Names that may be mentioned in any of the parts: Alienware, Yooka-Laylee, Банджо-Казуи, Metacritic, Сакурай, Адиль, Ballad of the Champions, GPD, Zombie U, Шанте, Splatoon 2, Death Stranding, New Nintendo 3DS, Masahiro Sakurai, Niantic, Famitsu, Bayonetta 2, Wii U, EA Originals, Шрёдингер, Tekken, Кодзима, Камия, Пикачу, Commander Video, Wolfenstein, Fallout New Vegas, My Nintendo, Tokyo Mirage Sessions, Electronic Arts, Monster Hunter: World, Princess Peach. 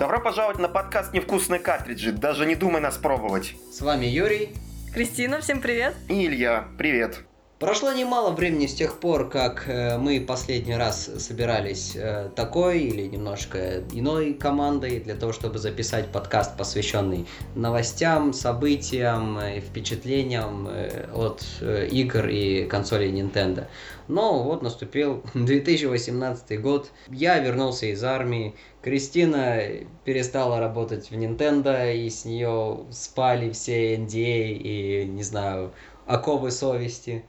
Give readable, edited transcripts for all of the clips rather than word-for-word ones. Добро пожаловать на подкаст «Невкусные картриджи». Даже не думай нас пробовать. С вами Юрий. Кристина, всем привет. И Илья, привет. Прошло немало времени с тех пор, как мы последний раз собирались такой или немножко иной командой для того, чтобы записать подкаст, посвященный новостям, событиям и впечатлениям от игр и консолей Nintendo. Но вот наступил 2018 год, я вернулся из армии, Кристина перестала работать в Nintendo, и с нее спали все NDA и, не знаю, оковы совести.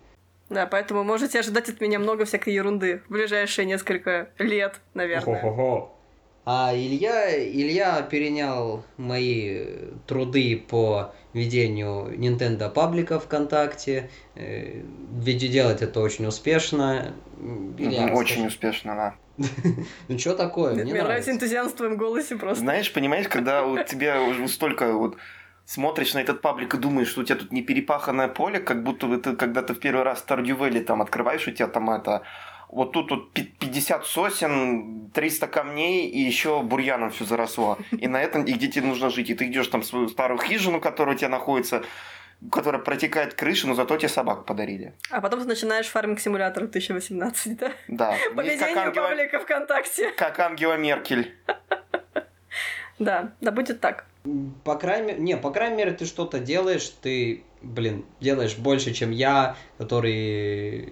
Да, поэтому можете ожидать от меня много всякой ерунды в ближайшие несколько лет, наверное. Хо-хо-хо. А Илья перенял мои труды по ведению Nintendo паблика ВКонтакте. Ведь делать это очень успешно. Илья, очень успешно, да. Ну что такое? Мне нравится энтузиазм в твоем голосе просто. Знаешь, понимаешь, когда у тебя уже столько вот... Смотришь на этот паблик и думаешь, что у тебя тут не перепаханное поле, как будто ты, когда ты в первый раз Stardew Valley там открываешь, у тебя там это... Вот тут вот 50 сосен, 300 камней, и еще бурьяном все заросло. И на этом, и где тебе нужно жить. И ты идешь там в свою старую хижину, которая у тебя находится, которая протекает крыша, но зато тебе собак подарили. А потом ты начинаешь фарминг-симулятор 2018, да? Да. По ведению паблика ВКонтакте. Как Ангела Меркель. Да, будет так. По крайней мере, ты что-то делаешь, делаешь больше, чем я, который...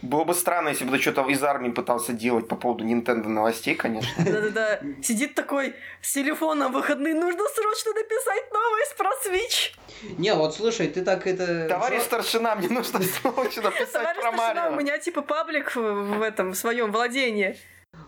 Было бы странно, если бы ты что-то из армии пытался делать по поводу Nintendo новостей, конечно. Да-да-да, сидит такой с телефоном в выходные, нужно срочно написать новость про Switch. Не, вот слушай, ты так это... Товарищ старшина, мне нужно срочно писать про Марио. Товарищ старшина, у меня типа паблик в этом, в своем владении.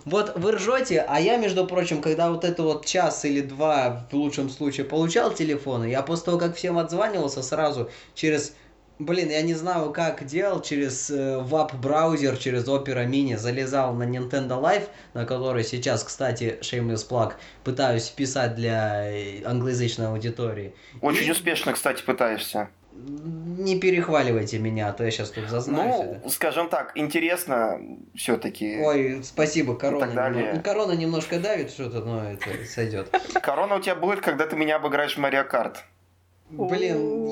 Вот вы ржете, а я, между прочим, когда вот это вот час или два в лучшем случае получал телефоны, я после того, как всем отзванивался, сразу через, я не знаю, как делал, через веб-браузер, через Opera Mini залезал на Nintendo Live, на который сейчас, кстати, shameless plug, пытаюсь писать для англоязычной аудитории. Очень успешно, кстати, пытаешься. Не перехваливайте меня, а то я сейчас тут зазнаюсь. Скажем так, интересно все-таки. Ой, спасибо, корона немножко давит что-то, но это сойдет. Корона у тебя будет, когда ты меня обыграешь в Mario Kart.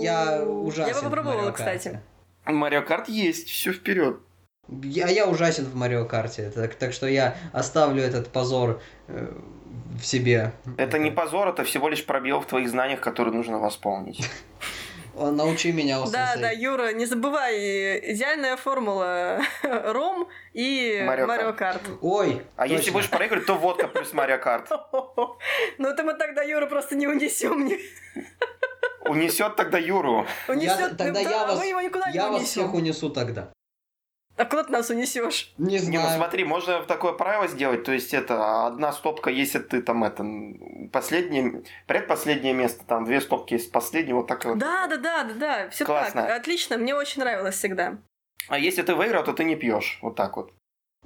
Я ужасен. Я бы попробовала, кстати. Mario Kart есть, все вперед. Я ужасен в Mario Kart, так что я оставлю этот позор в себе. Это не позор, это всего лишь пробел в твоих знаниях, которые нужно восполнить. Научи меня, сенсей. Да, Юра, не забывай, идеальная формула Ром и Марио Карт. Ой, а точно. Если будешь проигрывать, то водка плюс Марио Карт. Ну это мы тогда Юра просто не унесем. Унесет тогда Юру. Унесет, тогда мы его никуда не унесем. Я вас всех унесу тогда. А куда ты нас унесешь? Не знаю. Не, ну смотри, можно такое правило сделать, то есть это одна стопка, если ты там предпоследнее место, там две стопки есть последнее, вот так вот. Да, все так, отлично, мне очень нравилось всегда. А если ты выиграл, то ты не пьешь, вот так вот.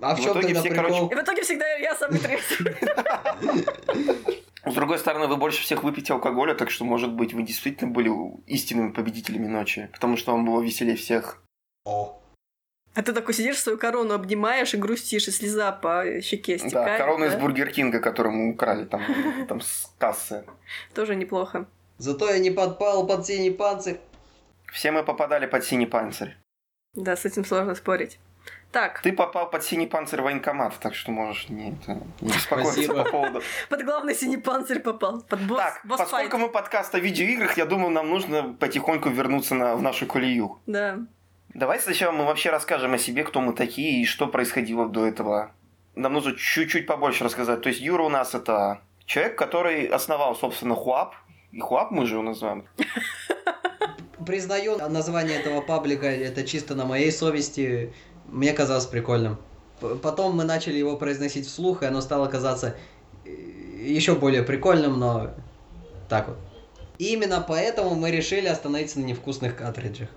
А в чем тогда прикол? И в итоге всегда я самый третий. С другой стороны, вы больше всех выпьете алкоголя, так что, может быть, вы действительно были истинными победителями ночи, потому что вам было веселее всех. О. А ты такой сидишь, свою корону обнимаешь и грустишь, и слеза по щеке стекает. Да, корона из Бургер Кинга, которую мы украли там с кассы. Тоже неплохо. Зато я не подпал под синий панцирь. Все мы попадали под синий панцирь. Да, с этим сложно спорить. Так. Ты попал под синий панцирь военкомата, так что можешь не беспокоиться по поводу... Под главный синий панцирь попал, под босс-файт. Так, поскольку мы подкаст о видеоиграх, я думаю, нам нужно потихоньку вернуться в нашу колею. Да. Давайте сначала мы вообще расскажем о себе, кто мы такие и что происходило до этого. Нам нужно чуть-чуть побольше рассказать. То есть Юра у нас это человек, который основал, собственно, Хуап. И Хуап мы же его называем. Признаю, название этого паблика, это чисто на моей совести, мне казалось прикольным. Потом мы начали его произносить вслух, и оно стало казаться еще более прикольным, но так вот. И именно поэтому мы решили остановиться на невкусных картриджах.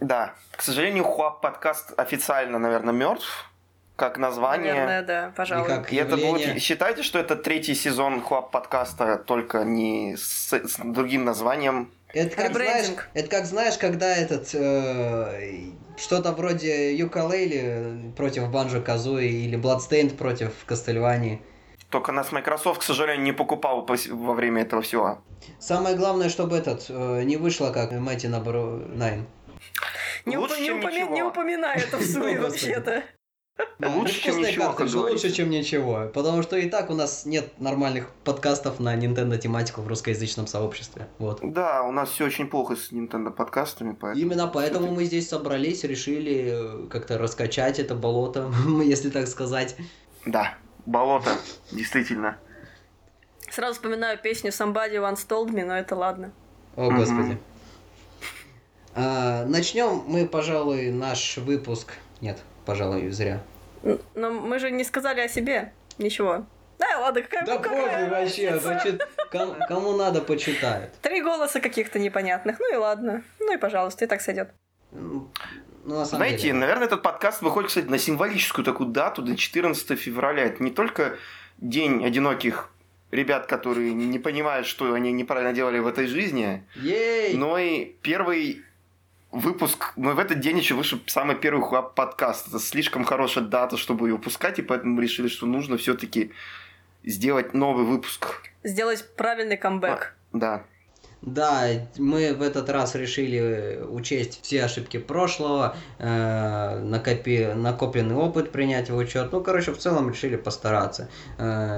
Да, к сожалению, Хуап-подкаст официально, наверное, мертв, как название. Наверное, да, пожалуй. И как явление. Считайте, что это третий сезон Хуап-подкаста, только не с другим названием. Это как знаешь, когда что-то вроде Yooka-Laylee против Банджо-Казуи или Bloodstained против Кастельвании. Только нас Microsoft, к сожалению, не покупал во время этого всего. Самое главное, чтобы не вышло как Mighty No. 9. Не упоминай это в СМИ вообще-то. Лучше, чем ничего, как говорится. Лучше, чем ничего. Потому что и так у нас нет нормальных подкастов на Nintendo-тематику в русскоязычном сообществе. Вот. Да, у нас все очень плохо с Nintendo-подкастами. Поэтому... Именно поэтому мы здесь собрались, решили как-то раскачать это болото, если так сказать. Да, болото, действительно. Сразу вспоминаю песню Somebody Once Told Me, но это ладно. О, господи. Начнем мы, пожалуй, наш выпуск... Нет. Пожалуй, зря. Но мы же не сказали о себе ничего. Да, ладно, какая вообще, кому надо, почитают. 3 голоса каких-то непонятных, ну и ладно. Ну и пожалуйста, и так сойдет. Знаете, наверное, этот подкаст выходит, кстати, на символическую такую дату, до 14 февраля. Это не только день одиноких ребят, которые не понимают, что они неправильно делали в этой жизни, но и первый... выпуск, но в этот день еще вышел самый первый подкаст. Это слишком хорошая дата, чтобы ее выпускать, и поэтому мы решили, что нужно все-таки сделать новый выпуск. Сделать правильный камбэк. Да. Да, мы в этот раз решили учесть все ошибки прошлого, накопленный опыт принять в учет. Ну, короче, в целом решили постараться,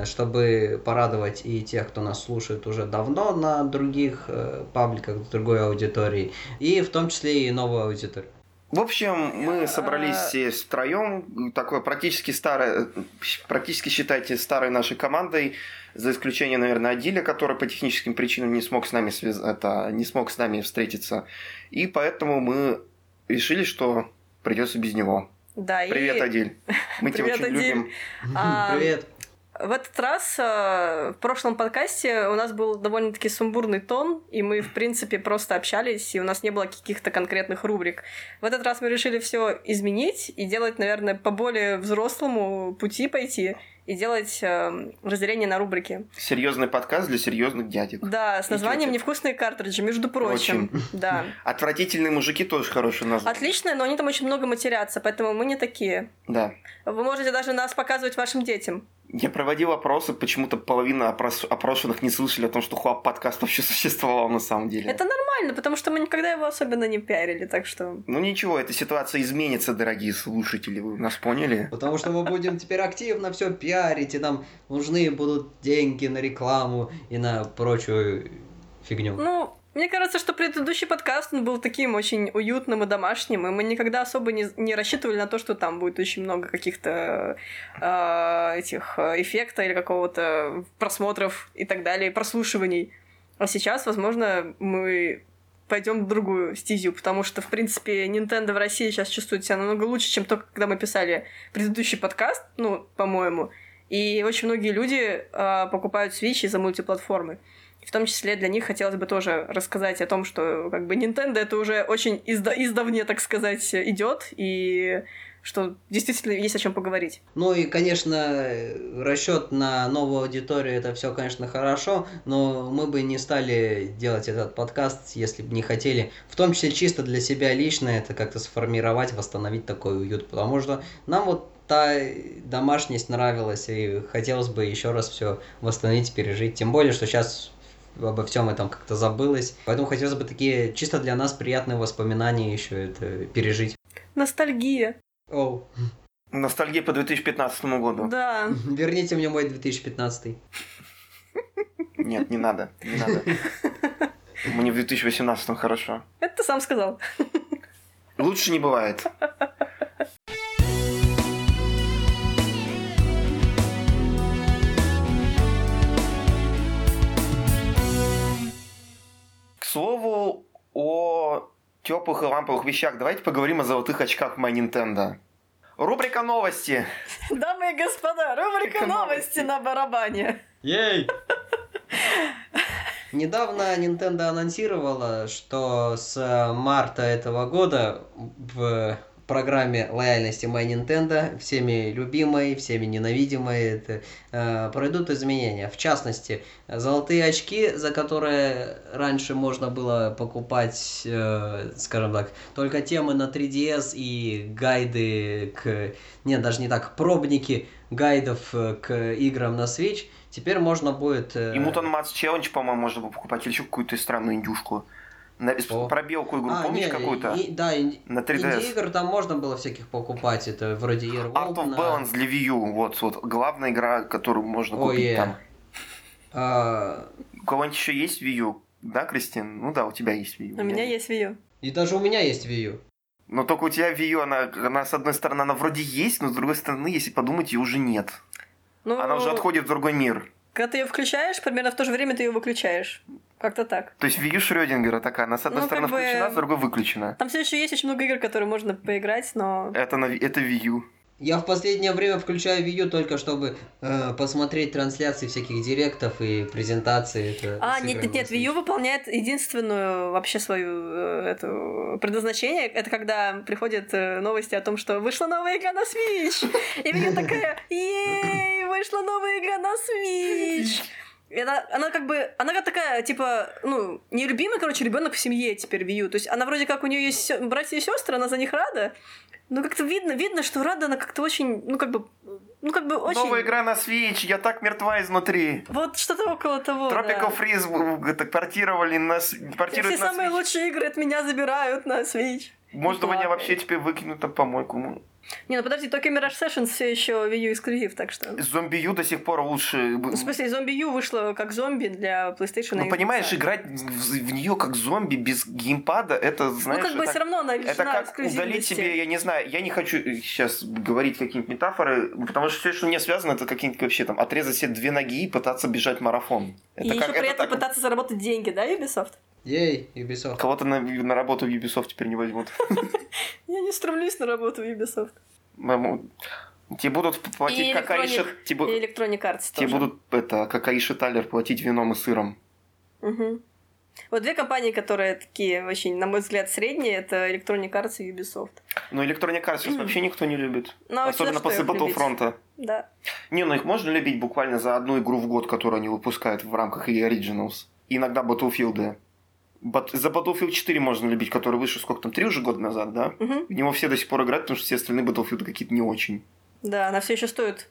чтобы порадовать и тех, кто нас слушает уже давно на других пабликах, другой аудитории, и в том числе и новую аудиторию. В общем, мы собрались все втроем, такой практически считайте старой нашей командой, за исключением, наверное, Адиля, который по техническим причинам не смог с нами встретиться, и поэтому мы решили, что придется без него. Да, привет, Адиль. Мы тебя очень любим. Привет. В этот раз в прошлом подкасте у нас был довольно-таки сумбурный тон, и мы, в принципе, просто общались, и у нас не было каких-то конкретных рубрик. В этот раз мы решили все изменить и делать, наверное, по более взрослому пути пойти и делать разделение на рубрики. Серьезный подкаст для серьезных дядек. Да, с названием «Невкусные картриджи», между прочим. Да. «Отвратительные мужики» тоже хорошее название. Отлично, но они там очень много матерятся, поэтому мы не такие. Да. Вы можете даже нас показывать вашим детям. Я проводил опросы, почему-то половина опрошенных не слышали о том, что хуап-подкаст вообще существовал на самом деле. Это нормально, потому что мы никогда его особенно не пиарили, так что... Ну ничего, эта ситуация изменится, дорогие слушатели, вы нас поняли? Потому что мы будем теперь активно все пиарить, и нам нужны будут деньги на рекламу и на прочую фигню. Ну... Мне кажется, что предыдущий подкаст он был таким очень уютным и домашним, и мы никогда особо не рассчитывали на то, что там будет очень много каких-то этих эффектов или какого-то просмотров и так далее, прослушиваний. А сейчас, возможно, мы пойдем в другую стезю, потому что, в принципе, Nintendo в России сейчас чувствует себя намного лучше, чем только когда мы писали предыдущий подкаст, ну, по-моему, и очень многие люди покупают Switch из-за мультиплатформы. В том числе для них хотелось бы тоже рассказать о том, что как бы Nintendo это уже очень издавне, так сказать, идет, и что действительно есть о чем поговорить. Ну и, конечно, расчет на новую аудиторию это все, конечно, хорошо, но мы бы не стали делать этот подкаст, если бы не хотели, в том числе чисто для себя лично, это как-то сформировать, восстановить такой уют, потому что нам вот та домашность нравилась, и хотелось бы еще раз все восстановить, пережить, тем более, что сейчас... обо всем этом как-то забылось. Поэтому хотелось бы такие чисто для нас приятные воспоминания еще это пережить. Ностальгия. Оу. Ностальгия по 2015 году. Да. Верните мне мой 2015. Нет, не надо. Не надо. Мне в 2018 хорошо. Это ты сам сказал. Лучше не бывает. К слову о теплых и ламповых вещах, давайте поговорим о золотых очках My Nintendo. Рубрика новости. Дамы и господа, рубрика новости на барабане. Ей! Недавно Nintendo анонсировала, что с марта этого года в программе лояльности My Nintendo, всеми любимой, всеми ненавидимой, это, пройдут изменения. В частности, золотые очки, за которые раньше можно было покупать, скажем так, только темы на 3DS и гайды к... Нет, даже не так, пробники гайдов к играм на Switch, теперь можно будет... И Мутан Матс Челлендж, по-моему, можно было покупать, или еще какую-то странную индюшку. Про белку игру, помнишь, нет, какую-то? Да, на 3DS. Инди-игр там можно было всяких покупать, это вроде Airwolf. Art of Balance для Wii U, вот главная игра, которую можно купить там. У кого-нибудь еще есть Wii U? Да, Кристин? Ну да, у тебя есть Wii U. У меня есть Wii U. И даже у меня есть Wii U. Но только у тебя Wii U, она с одной стороны, она вроде есть, но с другой стороны, если подумать, ее уже нет. Ну... Она уже отходит в другой мир. Когда ты ее включаешь, примерно в то же время ты ее выключаешь. Как-то так. То есть Wii U Шрёдингера такая, она с одной стороны включена, с другой выключена. Там все еще есть очень много игр, которые можно поиграть, но... Это Wii U. Я в последнее время включаю Wii U только чтобы посмотреть трансляции всяких директов и презентаций. Нет, Wii U выполняет единственную вообще свою предназначение. Это когда приходят новости о том, что вышла новая игра на Switch. И Wii U такая: ей, вышла новая игра на Switch. Она как бы, она такая, типа, ну, нелюбимый, короче, ребенок в семье теперь Wii U. То есть она вроде как, у нее есть братья и сестры, она за них рада. Но как-то видно, что рада она как-то очень, ну как бы очень... Новая игра на Switch, я так мертва изнутри. Вот что-то около того, Tropical Freeze так портировали на Switch. Все самые лучшие игры от меня забирают на Switch. Может, меня вообще теперь выкинут там помойку. Не, ну подожди, Tokyo Mirage Sessions все еще Wii U эксклюзив, так что... Zombie U до сих пор лучше... В смысле, Zombie U вышло как зомби для PlayStation. Ну, понимаешь, играть в нее как зомби без геймпада, это, знаешь... Ну, как бы все равно она лишена эксклюзивности. Это как удалить себе, я не знаю, я не хочу сейчас говорить какие-нибудь метафоры, потому что все, что мне связано, это какие-нибудь вообще там отрезать себе две ноги и пытаться бежать марафон. Это и как, еще при этом так... пытаться заработать деньги, да, Ubisoft? Ей, Ubisoft. Кого-то на работу в Ubisoft теперь не возьмут. Я не стремлюсь на работу в Ubisoft. Тебе будут платить какаиши... И Electronic Arts тоже. Тебе будут какаиши Талер платить вином и сыром. Вот две компании, которые такие, вообще, на мой взгляд, средние, это Electronic Arts и Ubisoft. Но Electronic Arts сейчас вообще никто не любит. Особенно после Battlefront'а. Да. Не, ну их можно любить буквально за одну игру в год, которую они выпускают в рамках EA Originals. Иногда Battlefield'ы. За Battlefield 4 можно любить, который вышел, сколько там, 3 уже года назад, да? Угу. В него все до сих пор играют, потому что все остальные Battlefield какие-то не очень. Да, она все еще стоит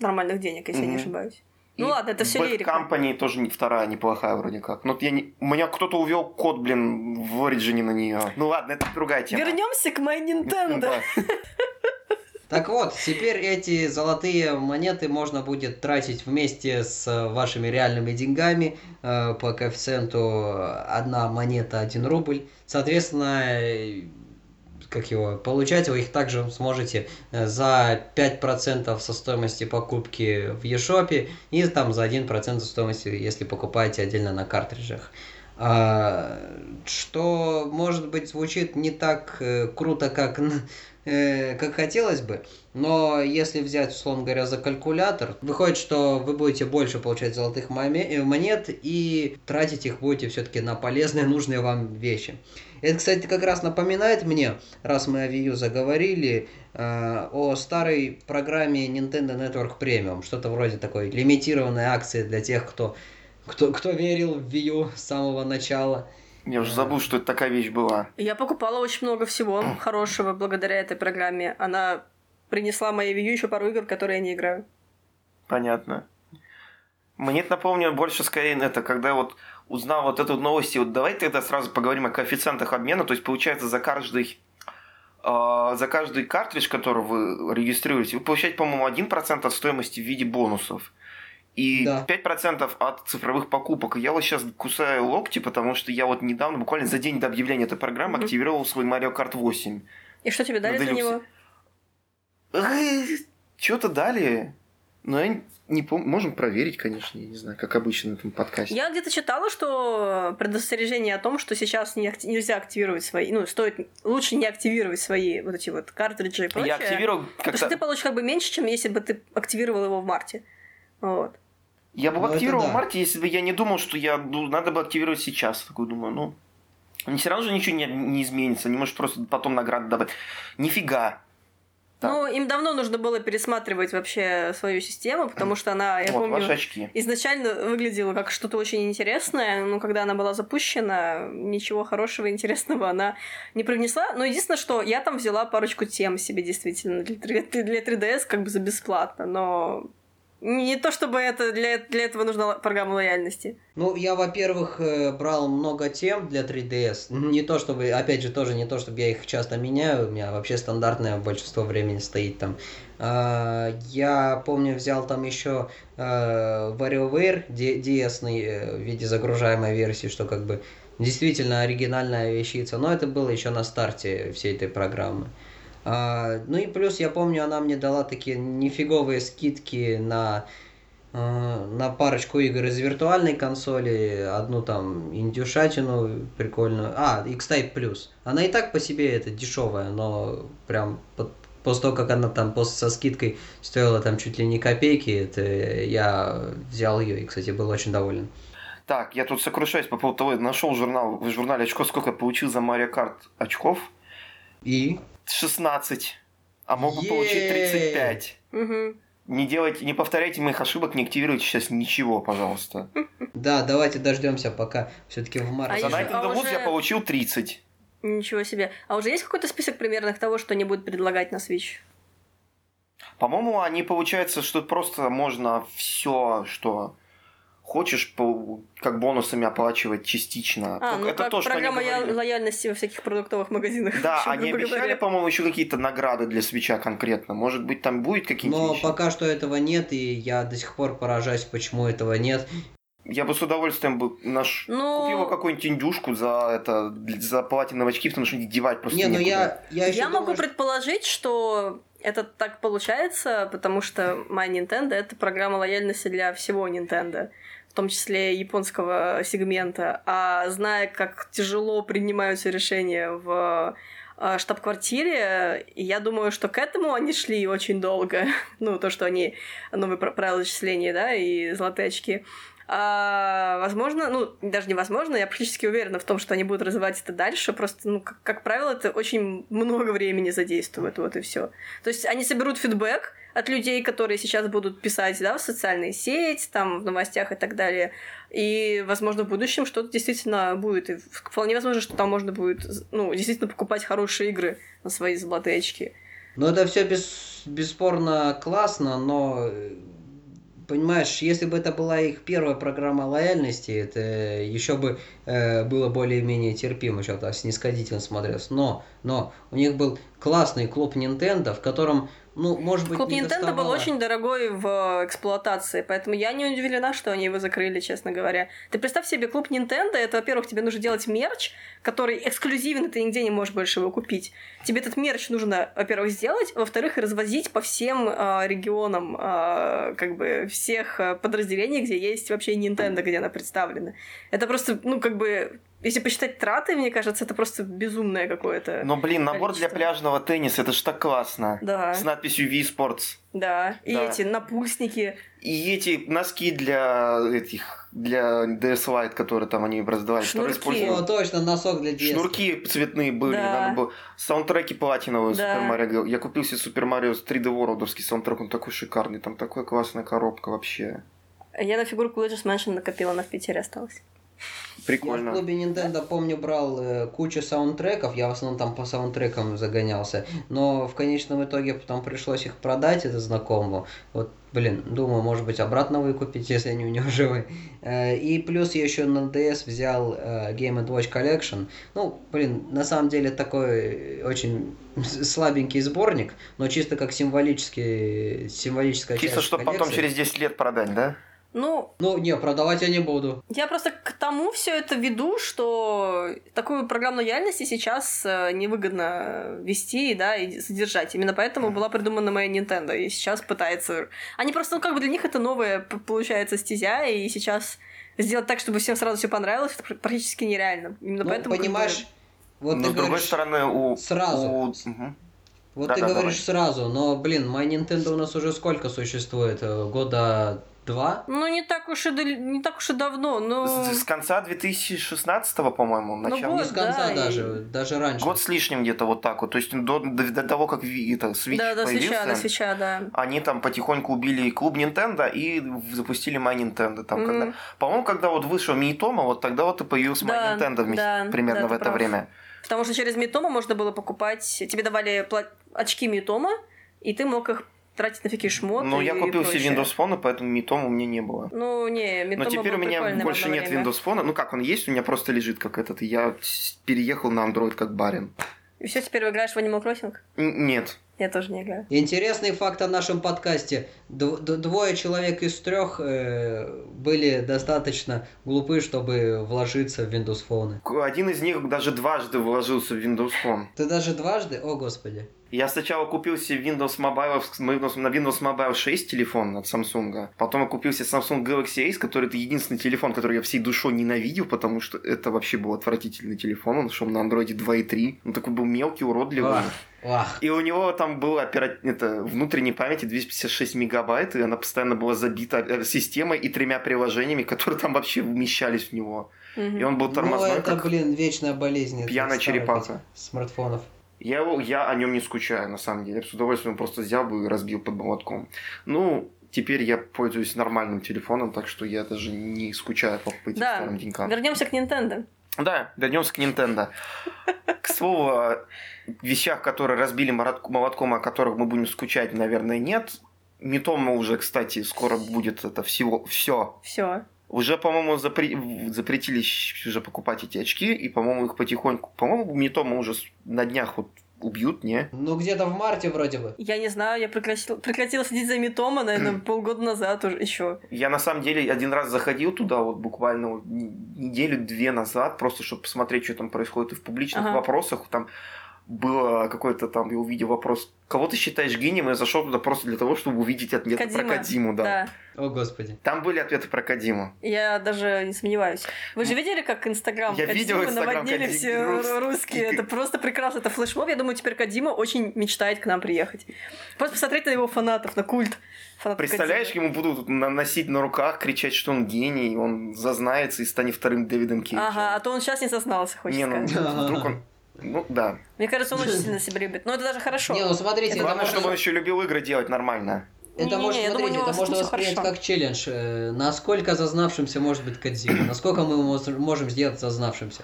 нормальных денег, если я не ошибаюсь. И ну ладно, это все лирика. Bad Company тоже вторая неплохая вроде как. Но меня кто-то увел код, блин, в Origin на нее. Ну ладно, это другая тема. Вернемся к My Nintendo. Так вот, теперь эти золотые монеты можно будет тратить вместе с вашими реальными деньгами по коэффициенту 1 монета 1 рубль. Соответственно, получать вы их также сможете за 5% со стоимости покупки в eShop и там за 1% со стоимости, если покупаете отдельно на картриджах. Что, может быть, звучит не так круто, как хотелось бы, но если взять, условно говоря, за калькулятор, выходит, что вы будете больше получать золотых монет и тратить их будете все-таки на полезные, нужные вам вещи. Это, кстати, как раз напоминает мне, раз мы о Wii U заговорили, о старой программе Nintendo Network Premium, что-то вроде такой лимитированной акции для тех, кто верил в Wii U с самого начала. Я уже забыл, что это такая вещь была. Я покупала очень много всего хорошего благодаря этой программе. Она принесла моей Wii U еще пару игр, в которые я не играю. Понятно. Мне это напомнило больше, скорее, когда узнал эту новость. И давайте тогда сразу поговорим о коэффициентах обмена. То есть, получается, за каждый картридж, который вы регистрируете, вы получаете, по-моему, 1% от стоимости в виде бонусов. И да. 5% от цифровых покупок. Я сейчас кусаю локти, потому что я недавно, буквально за день до объявления этой программы, активировал свой Mario Kart 8. И что тебе дали за него? Что-то дали. Но я не помню. Можем проверить, конечно, я не знаю, как обычно на этом подкасте. Я где-то читала, что предостережение о том, что сейчас нельзя активировать свои... Ну, лучше не активировать свои вот эти картриджи и прочее. Я активировал как-то... Потому что ты получишь меньше, чем если бы ты активировал его в марте. Вот. Я бы активировал в марте, если бы я не думал, что надо бы активировать сейчас. Такой думаю, все равно же ничего не изменится, не можешь просто потом награду добавить. Нифига. Да. Ну, им давно нужно было пересматривать вообще свою систему, потому что она, я помню, изначально выглядела как что-то очень интересное, но когда она была запущена, ничего хорошего, интересного она не привнесла. Но единственное, что я там взяла парочку тем себе действительно для 3DS как бы за бесплатно, но... Не то, чтобы это для этого нужна программа лояльности. Ну, я, во-первых, брал много тем для 3DS. Не то, чтобы, опять же, тоже не то, чтобы я их часто меняю. У меня вообще стандартное большинство времени стоит там. Я помню, взял там еще WarioWare DS-ный в виде загружаемой версии, что как бы действительно оригинальная вещица. Но это было еще на старте всей этой программы. Ну и плюс, я помню, она мне дала такие нифиговые скидки на парочку игр из виртуальной консоли, одну там индюшатину прикольную, X-Type Plus. Она и так по себе это дешевая, но прям после того, как она там со скидкой стоила там чуть ли не копейки, это я взял ее и, кстати, был очень доволен. Так, я тут сокрушаюсь по поводу того, нашел в журнале очков, сколько я получил за Mario Kart очков. И... 16, а могут получить 35. Угу. Не повторяйте моих ошибок, не активируйте сейчас ничего, пожалуйста. Да, давайте дождемся, пока все-таки в марте. За Nintendo Woods я получил 30. Ничего себе. А уже есть какой-то список примерных того, что они будут предлагать на Switch? По-моему, они получается, что просто можно все, что хочешь, как бонусами оплачивать частично. Это то, что программа лояльности во всяких продуктовых магазинах. Да, они обещали, по-моему, еще какие-то награды для свитча конкретно. Может быть, там будет какие-нибудь вещи? Но пока что этого нет, и я до сих пор поражаюсь, почему этого нет. Я бы с удовольствием купил какую-нибудь индюшку за платиновые очки, потому что девать просто некуда. Я могу предположить, что... Это так получается, потому что My Nintendo — это программа лояльности для всего Nintendo, в том числе японского сегмента. А зная, как тяжело принимаются решения в штаб-квартире, я думаю, что к этому они шли очень долго. Ну, то, что они новые правила зачисления, да, и золотые очки. Даже невозможно, я практически уверена в том, что они будут развивать это дальше, просто, как правило, это очень много времени задействует, вот и все. То есть они соберут фидбэк от людей, которые сейчас будут писать, да, в социальные сети, там, в новостях и так далее, и, возможно, в будущем что-то действительно будет, и вполне возможно, что там можно будет, действительно покупать хорошие игры на свои золотые очки. Это все бесспорно классно, но... Понимаешь, если бы это была их первая программа лояльности, это еще бы было более-менее терпимо, что-то снисходительно смотрелось. Но у них был классный клуб Nintendo, в котором, может быть, клуб Nintendo был очень дорогой в эксплуатации, поэтому я не удивлена, что они его закрыли, честно говоря. Ты представь себе, клуб Nintendo, это, во-первых, тебе нужно делать мерч, который эксклюзивно ты нигде не можешь больше его купить. Тебе этот мерч нужно, во-первых, сделать, во-вторых, развозить по всем регионам, как бы всех подразделений, где есть вообще Nintendo, где она представлена. Это просто, если посчитать траты, мне кажется, это просто безумное какое-то. Но, блин, набор для пляжного тенниса, это ж так классно. Да. С надписью Wii Sports. Да. И эти напульсники. И эти носки для DS Lite, которые там они раздавали. Шнурки. Точно, носок для DS. Шнурки цветные были. Да. Надо было... Саундтреки платиновые, да. Super Mario. Я купил себе Super Mario 3D World'овский саундтрек, он такой шикарный, там такая классная коробка вообще. Я на фигурку Luigi's Mansion накопила, она в Питере осталась. Прикольно. Я в клубе Nintendo, помню, брал кучу саундтреков, я в основном там по саундтрекам загонялся, но в конечном итоге потом пришлось их продать, это знакомому. Думаю, может быть, обратно выкупить, если они у него живы. И плюс я еще на DS взял Game & Watch Collection. На самом деле такой очень слабенький сборник, но чисто как символическая часть. Чисто, чтобы потом через 10 лет продать, да? Продавать я не буду. Я просто к тому все это веду, что такую программу лояльности сейчас невыгодно вести, да, и содержать. Именно поэтому была придумана моя Nintendo, и сейчас пытается... Они просто, для них это новая, получается, стезя, и сейчас сделать так, чтобы всем сразу все понравилось, это практически нереально. Именно поэтому... Понимаешь, с другой стороны, сразу... Ты говоришь сразу, но, My Nintendo у нас уже сколько существует? Года... 2. Ну, не так уж и давно, но... С конца 2016-го, по-моему, начало. Ну, год, не с конца, да, даже раньше. Год с лишним где-то вот так вот. То есть до того, как Switch появился, до Switch'а, они там потихоньку убили клуб Nintendo и запустили My Nintendo. Там, когда... По-моему, когда вот вышел Miitomo, вот тогда вот и появился My Nintendo примерно в это время. Потому что через Miitomo можно было покупать... Тебе давали очки Miitomo, и ты мог их тратить на всякие шмоты. Ну, я купил себе Windows Phone, поэтому Miitomo у меня не было. Ну, не, Miitomo. Но теперь у меня больше нет Windows Phone. Ну, как он есть, у меня просто лежит как этот. И я переехал на Android как барин. И все, теперь вы играешь в Animal Crossing? Нет. Я тоже не играю. Интересный факт о нашем подкасте. Двое человек из трех были достаточно глупы, чтобы вложиться в Windows Phone. Один из них даже дважды вложился в Windows Phone. Ты даже дважды? О, господи. Я сначала купил себе Windows Mobile 6 телефон от Samsung, потом я купил себе Samsung Galaxy Ace, который это единственный телефон, который я всей душой ненавидел, потому что это вообще был отвратительный телефон, он шел на Android 2.3, он такой был мелкий, уродливый. И у него там была внутренней памяти 256 мегабайт, и она постоянно была забита системой и 3 приложениями, которые там вообще вмещались в него. И он был тормозной, это, как вечная болезнь пьяная черепаха смартфонов. Я о нем не скучаю, на самом деле. Я бы с удовольствием просто взял бы и разбил под молотком. Ну, теперь я пользуюсь нормальным телефоном, так что я даже не скучаю по этим старым денькам. Вернемся к Nintendo. Да, вернемся к Nintendo. К слову, о вещах, которые разбили молотком, о которых мы будем скучать, наверное, нет. Miitomo уже, кстати, скоро будет это всего все. Все. Уже, по-моему, запретили уже покупать эти очки, и, по-моему, их потихоньку... По-моему, Miitomo уже на днях вот убьют, не? Ну, где-то в марте вроде бы. Я не знаю, я прекратила следить за Miitomo, наверное, полгода назад уже еще. Я, на самом деле, один раз заходил туда, вот буквально неделю-две назад, просто чтобы посмотреть, что там происходит, и в публичных вопросах там... Было какой-то там, я увидел вопрос, кого ты считаешь гением, и я зашел туда просто для того, чтобы увидеть ответы про Кодиму, да. О, господи. Там были ответы про Кодиму. Я даже не сомневаюсь. Вы же видели, как Инстаграм Кодимы наводнили все русские? Это просто прекрасно, это флешмоб. Я думаю, теперь Кодима очень мечтает к нам приехать. Просто посмотреть на его фанатов, на культ. Представляешь, ему будут наносить на руках, кричать, что он гений, он зазнается и станет вторым Дэвидом Кейджем. Ага, а то он сейчас не зазнался, хочется сказать. Вдруг он... Ну, да. Мне кажется, он очень сильно себя любит. Но это даже хорошо. Не, ну смотрите, это главное, чтобы он еще любил игры делать нормально. Это можно воспринять как челлендж. Насколько зазнавшимся может быть Кодзима? Насколько мы можем сделать зазнавшимся?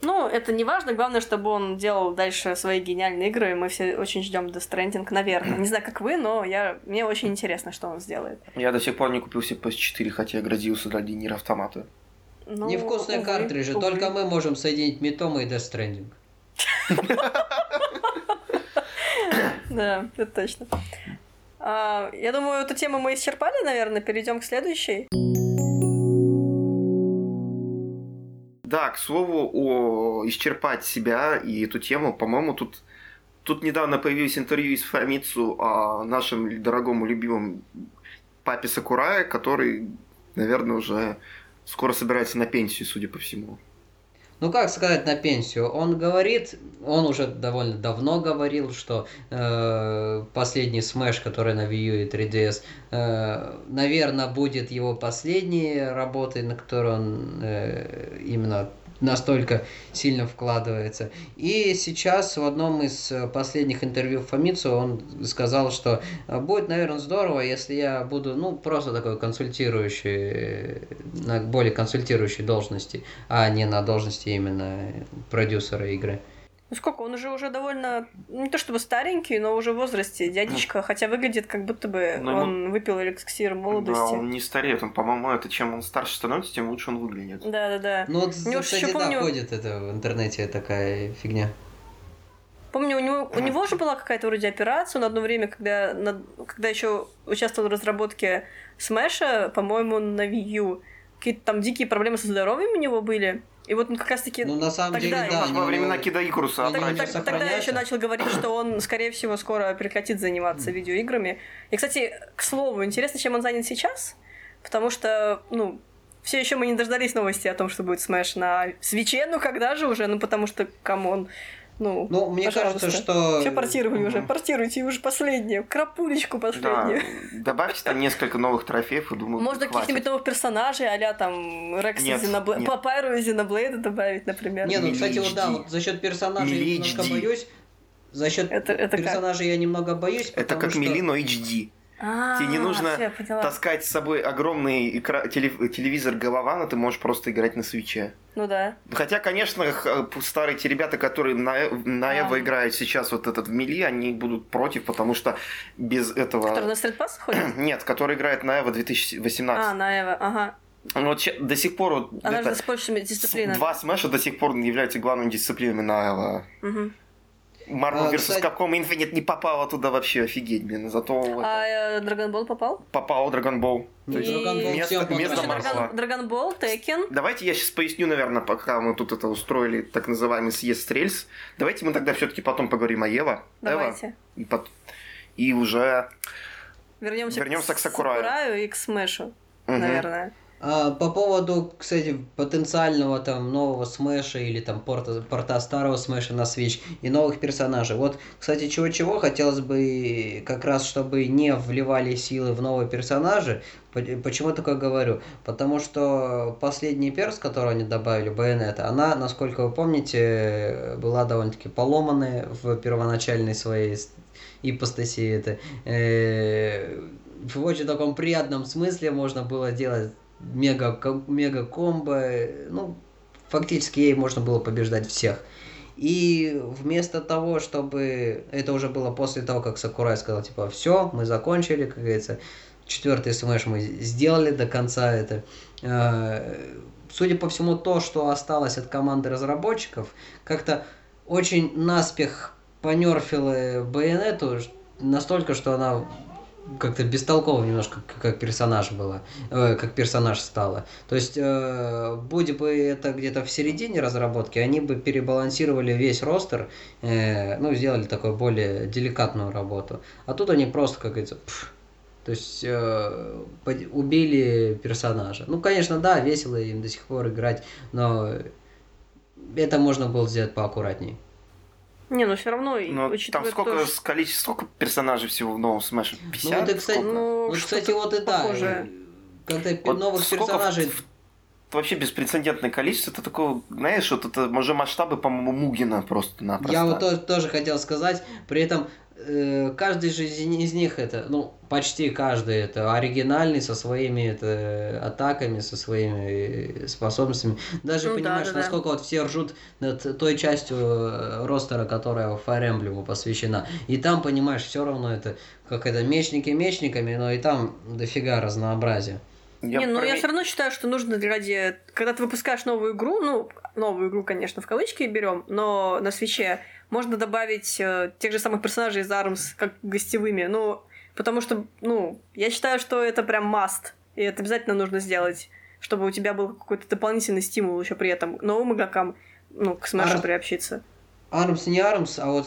Ну, это не важно. Главное, чтобы он делал дальше свои гениальные игры. И мы все очень ждем Death Stranding, наверное. Не знаю, как вы, но мне очень интересно, что он сделает. Я до сих пор не купил себе PS4, хотя я грозился ради Нир Автомата. Ну, невкусные картриджи, только мы можем соединить Miitomo и Death Stranding. Да, это точно. Я думаю, эту тему мы исчерпали, наверное, перейдем к следующей. Да, к слову, о исчерпать себя и эту тему, по-моему, тут недавно появилось интервью из Famitsu о нашем дорогому любимом папе Сакурае, который, наверное, уже... Скоро собирается на пенсию, судя по всему. Ну, как сказать на пенсию? Он говорит, он уже довольно давно говорил, что последний Smash, который на Wii U и 3DS, наверное, будет его последней работой, на которой он именно настолько сильно вкладывается. И сейчас в одном из последних интервью Famitsu он сказал, что будет, наверное, здорово, если я буду, просто такой консультирующий, на более консультирующей должности, а не на должности именно продюсера игры. Ну сколько, он уже довольно, не то чтобы старенький, но уже в возрасте дядечка, хотя выглядит как будто бы он выпил эликсир молодости. Да, он не стареет, он, по-моему, чем он старше становится, тем лучше он выглядит. Да. Ну вот, кстати, доходит это в интернете такая фигня. Помню, у него же была какая-то вроде операция, он одно время, когда еще участвовал в разработке Смэша, по-моему, на Wii U, какие-то там дикие проблемы со здоровьем у него были. И вот он как раз-таки... Ну, на самом деле, да. Во времена Кида Икаруса. Тогда я еще начал говорить, что он, скорее всего, скоро прекратит заниматься видеоиграми. И, кстати, к слову, интересно, чем он занят сейчас, потому что, все еще мы не дождались новости о том, что будет Smash на Switch, когда же уже, потому что, камон, Ну, мне кажется, что... Все портировали уже, портируйте уже последнее, крапулечку последнюю. Да. Добавьте там несколько новых трофеев, и думаю, можно каких-нибудь новых персонажей, а-ля там Рекса и Папайру и Xenoblade добавить, например. Нет, ну, кстати, вот да, вот за счет персонажей я немножко боюсь. За счет персонажей я немного боюсь, потому что... Это как Мили, но HD. Тебе не нужно таскать с собой огромный телевизор Голована, ты можешь просто играть на свитче. Ну да. Хотя, конечно, старые те ребята, которые на EVO играют сейчас вот этот в Мили, они будут против, потому что без этого... Который на Street Pass ходит? Нет, который играет на EVO 2018. А, на EVO, ага. Вот до сих пор... Вот, она же спорченная дисциплина. Два смеша до сих пор являются главными дисциплинами на EVO. Угу. Marvel vs. Capcom Infinite не попало туда вообще, офигеть, блин, зато... А Dragon Ball попал? Попал Dragon Ball. Dragon Ball, Tekken. Давайте я сейчас поясню, наверное, пока мы тут это устроили, так называемый съезд с рельс. Давайте мы тогда все-таки потом поговорим о EVO. Давайте. И уже... Вернемся к Сакураю и к Смэшу, наверное. По поводу, кстати, потенциального там нового Смэша или там порта старого Смэша на Switch и новых персонажей. Вот, кстати, чего-чего хотелось бы как раз, чтобы не вливали силы в новые персонажи. Почему такое говорю? Потому что последний перс, который они добавили, Bayonetta, она, насколько вы помните, была довольно-таки поломанная в первоначальной своей ипостаси. Это, в очень таком приятном смысле можно было делать мега комбо, ну, фактически ей можно было побеждать всех. И вместо того, чтобы... Это уже было после того, как Сакурай сказал, типа, все, мы закончили, как говорится, 4-й смэш мы сделали до конца это. Судя по всему, то, что осталось от команды разработчиков, как-то очень наспех понерфило Байонетту настолько, что она... как-то бестолково немножко как персонаж было, как персонаж стало. То есть, будь бы это где-то в середине разработки, они бы перебалансировали весь ростер, ну, сделали такую более деликатную работу. А тут они просто, как говорится, то есть, убили персонажа. Ну, конечно, да, весело им до сих пор играть, но это можно было сделать поаккуратнее. Не, ну все равно... Но там сколько персонажей всего в новом Смэше? 50? Ну, это, кстати, вот и да. Когда новых персонажей... Вообще беспрецедентное количество. Это такое, знаешь, вот это уже масштабы, по-моему, Мугина просто-напросто. Я вот тоже хотел сказать. При этом каждый же из них, это, ну, почти каждый, это оригинальный, со своими атаками, со своими способностями. Даже, ну, понимаешь, да, насколько вот все ржут над той частью ростера, которая Fire Emblem посвящена. И там, понимаешь, все равно это, как это, мечники мечниками, но и там дофига разнообразия. Я все равно считаю, что нужно ради... Когда ты выпускаешь новую игру, ну, новую игру, конечно, в кавычки берем, но на Switch'е можно добавить тех же самых персонажей из Arms как гостевыми, ну, потому что, ну, я считаю, что это прям must, и это обязательно нужно сделать, чтобы у тебя был какой-то дополнительный стимул еще при этом новым игрокам, ну, к Смэшу приобщиться. Армс не Армс, а вот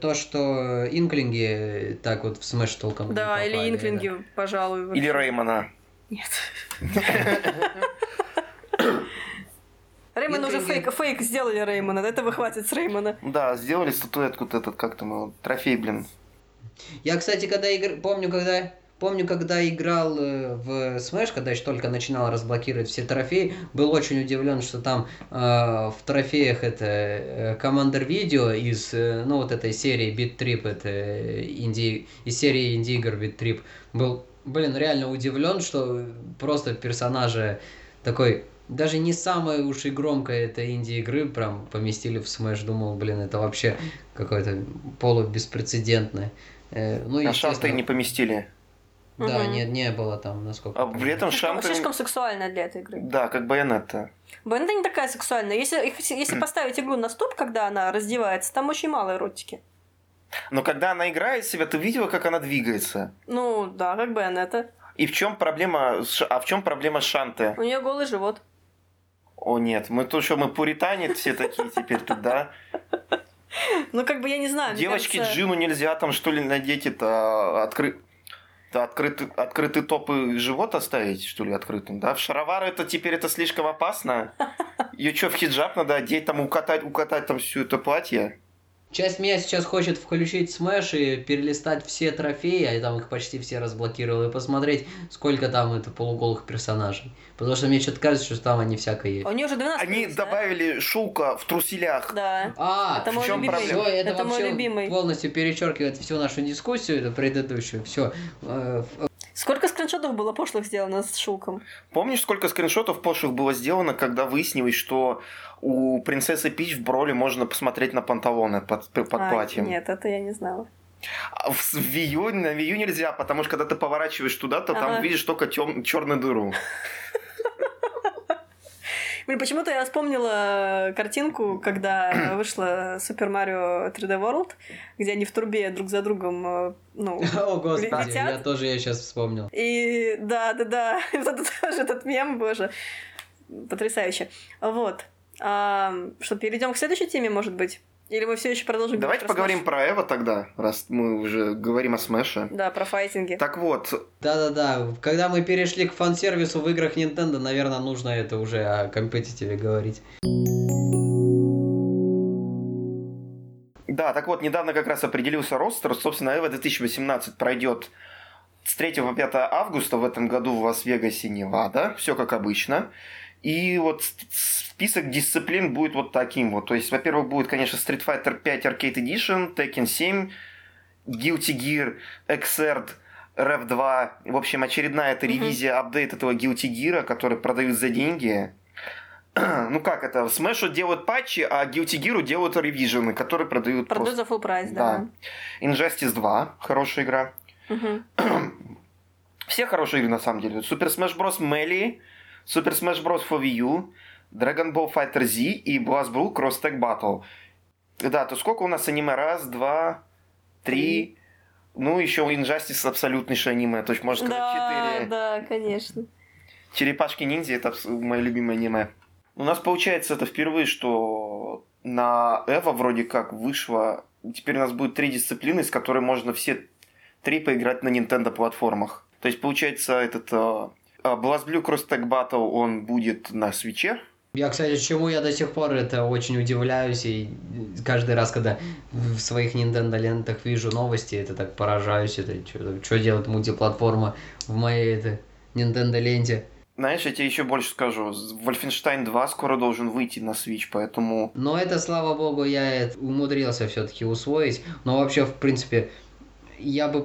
то, что инклинги так вот в Смэш толком не попали. Да, или инклинги, да, пожалуй. Вообще. Или Реймона. Нет. Реймон уже фейк сделали Реймона, этого хватит с Реймона. Да, сделали статуэтку этот, как там, трофей, блин. Я, кстати, помню, когда играл в Smash, когда еще только начинал разблокировать все трофеи, был очень удивлен, что там в трофеях это Commander Video из, ну, вот этой серии BitTrip, из серии инди-игр BitTrip, был... Блин, реально удивлен, что просто персонажа такой, даже не самой уж и громкой это инди-игры, прям поместили в Smash, думал, блин, это вообще какое-то полубеспрецедентное. Ну, а Шанты не поместили. Да, угу. Нет, не было там, насколько... А при этом Шанты... Слишком сексуальная для этой игры. Да, как Байонетта. Байонетта не такая сексуальная. Если поставить игру на стоп, когда она раздевается, там очень мало эротики. Но когда она играет себя, ты видела, как она двигается? Ну, да, как бы она это. И в чем проблема? А в чем проблема Шанте? У нее голый живот. О, нет, мы пуритане все такие теперь тут, да? Ну, как бы я не знаю. Девочки, джину нельзя там, что ли, надеть это открытый топ и живот оставить, что ли, открытым, да? В шаровары это теперь это слишком опасно. Ее что, в хиджаб надо одеть, там укатать там все это платье? Часть меня сейчас хочет включить Smash и перелистать все трофеи, а я там их почти все разблокировал, и посмотреть, сколько там это полуголых персонажей. Потому что мне что-то кажется, что там они всякое есть. Они уже 12 они плюс, добавили шелка в труселях. Да. А, это мой любимый. Всё, это мой любимый. Полностью перечеркивает всю нашу дискуссию, это предыдущую. Все. Сколько скриншотов было пошлых сделано с шелком? Помнишь, сколько скриншотов пошлых было сделано, когда выяснилось, что у принцессы Пич в Броли можно посмотреть на панталоны под платьем? Нет, это я не знала. В Wii U, на Wii U нельзя, потому что когда ты поворачиваешь туда, то там видишь только черную дыру. Блин, почему-то я вспомнила картинку, когда вышла Super Mario 3D World, где они в трубе друг за другом, ну, о, господи, летят. Я тоже сейчас вспомнил. И да, этот мем, боже, потрясающе. Вот. Что, перейдем к следующей теме, может быть? Или мы все еще продолжим? Давайте поговорим про EVO тогда, раз мы уже говорим о Смэше. Да, про файтинги. Так вот. Да. Когда мы перешли к фан-сервису в играх Nintendo, наверное, нужно это уже о компетитиве говорить. Да, так вот, недавно как раз определился ростер. Собственно, EVO 2018 пройдет с 3 по 5 августа в этом году в Лас-Вегасе, Невада. Все как обычно. И вот список дисциплин будет вот таким вот. То есть, во-первых, будет, конечно, Street Fighter 5 Arcade Edition, Tekken 7, Guilty Gear, Xrd, Rev 2. В общем, очередная это ревизия, апдейт этого Guilty Gear, который продают за деньги. Ну как это? В Smash делают патчи, а Guilty Gear делают ревизионы, которые продают за full price, да. Injustice 2, хорошая игра. Все хорошие игры, на самом деле. Super Smash Bros. Melee, Super Smash Bros. For Wii U, Dragon Ball FighterZ и BlazBlue Cross Tag Battle. Да, то сколько у нас аниме? Раз, два, три. Ну, еще Injustice абсолютнейшее аниме. То есть, можно сказать, 4. Да, конечно. Черепашки-ниндзя — это мое любимое аниме. У нас получается это впервые, что на EVO вроде как вышло. Теперь у нас будет 3 дисциплины, с которой можно все 3 поиграть на Nintendo платформах. То есть, получается, этот... BlazBlue Cross Tag Battle, он будет на Switch'е. Я, кстати, чему я до сих пор это очень удивляюсь, и каждый раз, когда в своих Nintendo лентах вижу новости, это так поражаюсь, это что делает мультиплатформа в моей Nintendo ленте. Знаешь, я тебе еще больше скажу, Wolfenstein 2 скоро должен выйти на Switch, поэтому... Но это, слава богу, я умудрился все-таки усвоить, но вообще, в принципе... Я бы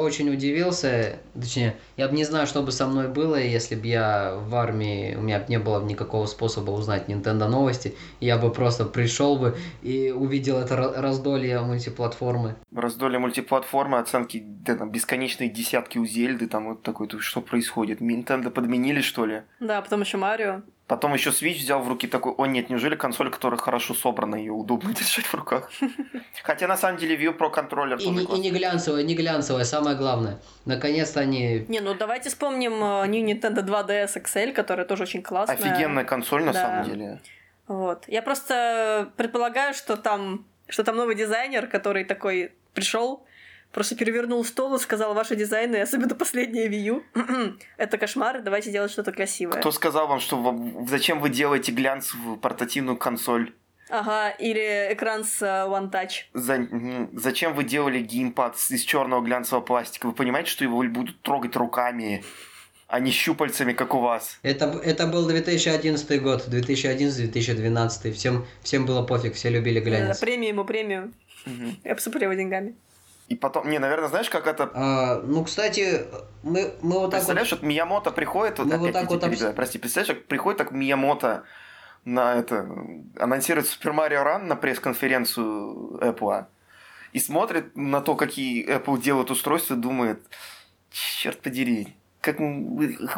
очень удивился, точнее, я бы не знаю, что бы со мной было, если бы я в армии, у меня бы не было никакого способа узнать Nintendo новости, я бы просто пришел бы и увидел это раздолье мультиплатформы. Раздолье мультиплатформы, оценки, да, там, бесконечные десятки у Зельды, там вот такой, что происходит, Nintendo подменили, что ли? Да, потом еще Марио. Потом еще Switch взял в руки такой, о нет, неужели консоль, которая хорошо собрана, ее удобно держать в руках? Хотя на самом деле Wii Pro контроллер тоже классный. И не глянцевая, самое главное. Наконец-то они... Не, ну давайте вспомним New Nintendo 3DS XL, которая тоже очень классная. Офигенная консоль на самом деле. Вот. Я просто предполагаю, что там новый дизайнер, который такой пришел, просто перевернул стол и сказал, ваши дизайны, особенно последние Wii U, это кошмар, давайте делать что-то красивое. Кто сказал вам, зачем вы делаете глянцевую портативную консоль? Ага, или экран с One Touch. Зачем вы делали геймпад из черного глянцевого пластика? Вы понимаете, что его будут трогать руками, а не щупальцами, как у вас? Это был 2011 год, 2011-2012. Всем было пофиг, все любили глянец. Премию ему, премию. Обсыпали его деньгами. И потом, наверное, знаешь, как это... кстати, мы вот так вот... Представляешь, вот Миямото приходит... Вот, опять так вот... Прости, представляешь, как приходит так Миямото на это... Анонсирует Super Mario Run на пресс-конференцию Apple и смотрит на то, какие Apple делают устройства, думает, черт подери,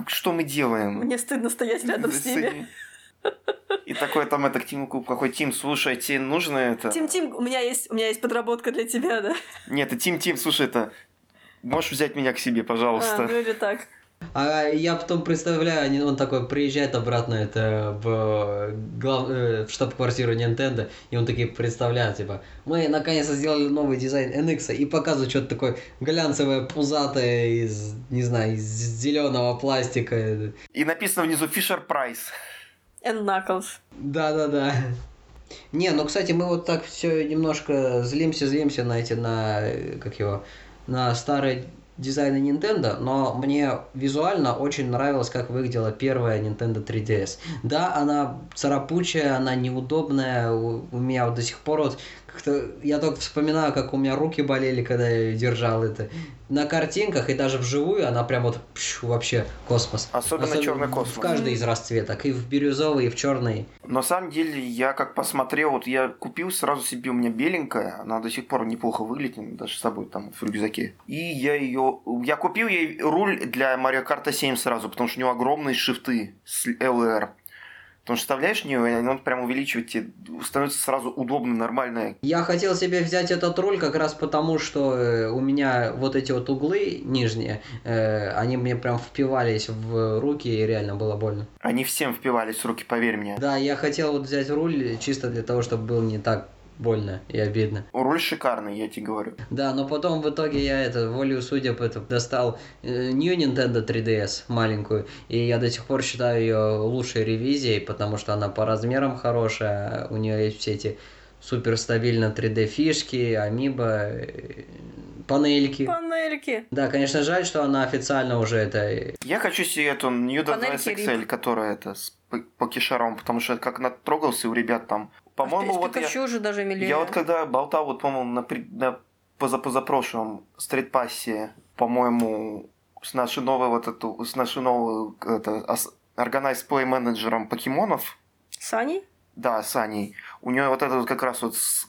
что мы делаем? Мне стыдно стоять рядом с ними. И такой там это к Тиму Куб, какой Тим, слушай, тебе нужно это... Тим, у меня есть подработка для тебя, да? Нет, это Тим, слушай, это... Можешь взять меня к себе, пожалуйста. А, ну или так. А я потом представляю, он такой приезжает обратно в штаб-квартиру Nintendo, и он такие представляет, типа, мы наконец-то сделали новый дизайн NX, и показывают что-то такое глянцевое, пузатое, из зеленого пластика. И написано внизу Fisher Price. And Knuckles. Да. Не, ну, кстати, мы вот так все немножко злимся на эти, на старые дизайны Nintendo, но мне визуально очень нравилось, как выглядела первая Nintendo 3DS. Да, она царапучая, она неудобная, у меня вот до сих пор вот как-то... Я только вспоминаю, как у меня руки болели, когда я ее держал это. На картинках и даже вживую она прям вот вообще космос. Особенно черный космос. В каждой из расцветок, и в бирюзовый, и в черный. На самом деле, я как посмотрел, вот я купил сразу себе, у меня беленькая, она до сих пор неплохо выглядит, даже с собой там в рюкзаке. И я ее, я купил ей руль для Mario Kart 7 сразу, потому что у него огромные шифты с LR. Потому что вставляешь в нее, и он прям увеличивает тебе, становится сразу удобно, нормально. Я хотел себе взять этот руль как раз потому, что у меня вот эти вот углы нижние, они мне прям впивались в руки, и реально было больно. Они всем впивались в руки, поверь мне. Да, я хотел вот взять руль чисто для того, чтобы было не так больно и обидно. Руль шикарный, я тебе говорю. Да, но потом в итоге я волею судеб достал New Nintendo 3DS маленькую, и я до сих пор считаю ее лучшей ревизией, потому что она по размерам хорошая, у нее есть все эти суперстабильно 3D фишки, амибо, панельки. Панельки. Да, конечно, жаль, что она официально уже это... Я хочу себе эту New Nintendo XL, которая с покешаром, потому что как натрогался у ребят там. По-моему, вот я вот когда болтал, вот, по-моему, на позапрошлом стритпассе, по-моему, с нашей новой Organized Play менеджером покемонов. Саней? Да, Саней. У нее как раз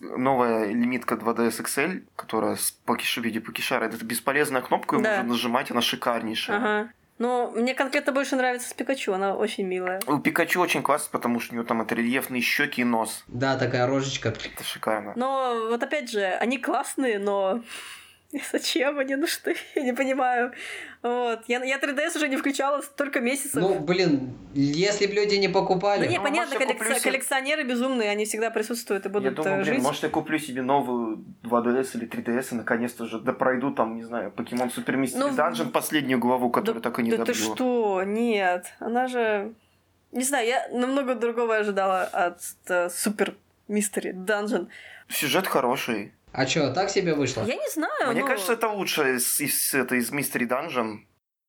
новая лимитка 2DS XL, которая в виде покешара. Это бесполезная кнопка, и да, можно нажимать, она шикарнейшая. Ага. Но мне конкретно больше нравится с Пикачу, она очень милая. У Пикачу очень классно, потому что у него там это рельефные щеки и нос. Да, такая рожечка. Это шикарно. Но вот опять же, они классные, но... Зачем они нужны? Я не понимаю. Вот. Я 3DS уже не включала столько месяцев. Ну, блин, если бы люди не покупали... Да не, понятно, коллекционеры безумные, они всегда присутствуют и будут жить. Я думаю, может, я куплю себе новую 2DS или 3DS и наконец-то уже допройду там, не знаю, Pokemon Super Mystery Dungeon, последнюю главу, которую так и не добью. Да ты что? Нет. Она же... Не знаю, я намного другого ожидала от Super Mystery Dungeon. Сюжет хороший. А чё, так себе вышло? Я не знаю, Мне кажется, это лучше из Mystery Dungeon.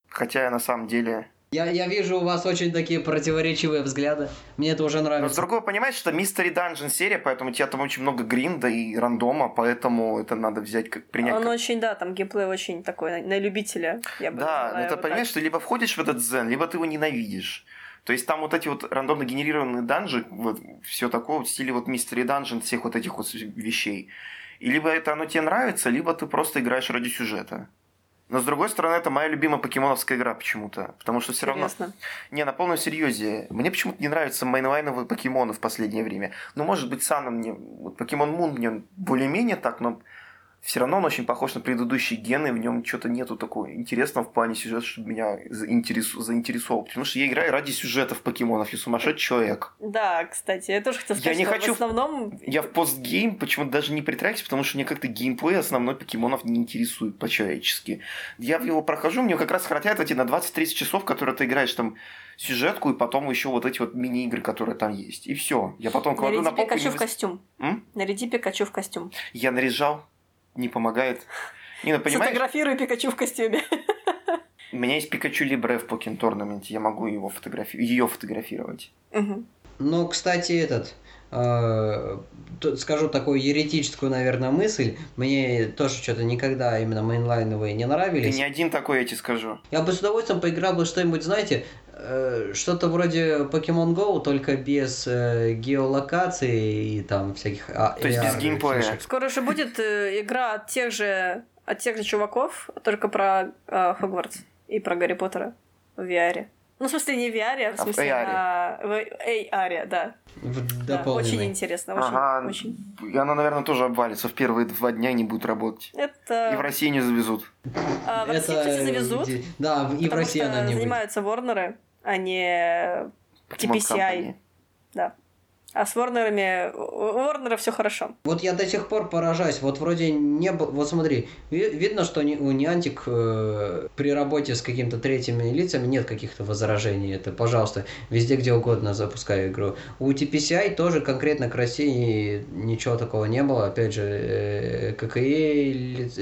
Хотя, на самом деле... Я вижу у вас очень такие противоречивые взгляды. Мне это уже нравится. Но с другого, понимаешь, что Mystery Dungeon серия, поэтому у тебя там очень много гринда и рандома, поэтому это надо взять, как принять. Он очень, да, там геймплей очень такой, на любителя, я бы сказала. Да, но ты понимаешь, что ты либо входишь в этот дзен, либо ты его ненавидишь. То есть там эти рандомно генерированные данжи, все такое в стиле Mystery Dungeon, всех этих вещей. И либо это оно тебе нравится, либо ты просто играешь ради сюжета. Но с другой стороны, это моя любимая покемоновская игра почему-то. Потому что все равно... Не, на полном серьезе. Мне почему-то не нравятся мейнлайновые покемоны в последнее время. Ну, может быть, Сана мне... Покемон Мун мне более-менее так, но все равно он очень похож на предыдущие гены. В нем что-то нету такого интересного в плане сюжета, чтобы меня заинтересовало. Потому что я играю ради сюжетов покемонов. Я сумасшедший человек. Да, кстати, я тоже хотел сказать, в основном... Я в постгейм почему-то даже не притрагиваюсь, потому что мне как-то геймплей основной покемонов не интересует по-человечески. Я его прохожу, мне как раз хватает на 20-30 часов, которые ты играешь там сюжетку, и потом еще эти мини-игры, которые там есть. И все. Я потом кладу на полку... Наряди Пикачу в костюм. Наряди Пикачу в костюм. Я наряжал. Не помогает. Нина, понимаешь? Сфотографируй Пикачу в костюме. У меня есть Пикачу Либре в Pokemon Tournament. Я могу его фотографировать. Угу. Ну, кстати, скажу такую еретическую, наверное, мысль. Мне тоже что-то никогда именно мейнлайновые не нравились. Ты не один такой, я тебе скажу. Я бы с удовольствием поиграл бы что-нибудь, знаете, что-то вроде Pokemon Go, только без геолокации и там всяких... То есть без геймплея. Скоро же будет игра от тех же чуваков, только про Хогвартс и про Гарри Поттера в VR. Ну, в смысле, не в VR, в смысле, в AR, да. Да, очень интересно, очень. И она, наверное, тоже обвалится в первые 2 дня и не будет работать. И в России не завезут. В России, кстати, завезут. Да, и в России она не будет. Потому что занимаются Warners, а не TPCI. Да. А с Warner'ами... У Warner'а все хорошо. Вот я до сих пор поражаюсь. Вот вроде не было... Вот смотри, видно, что у Niantic при работе с какими-то третьими лицами нет каких-то возражений. Это, пожалуйста, везде, где угодно запускай игру. У TPCI тоже конкретно к России ничего такого не было. Опять же, ККЕ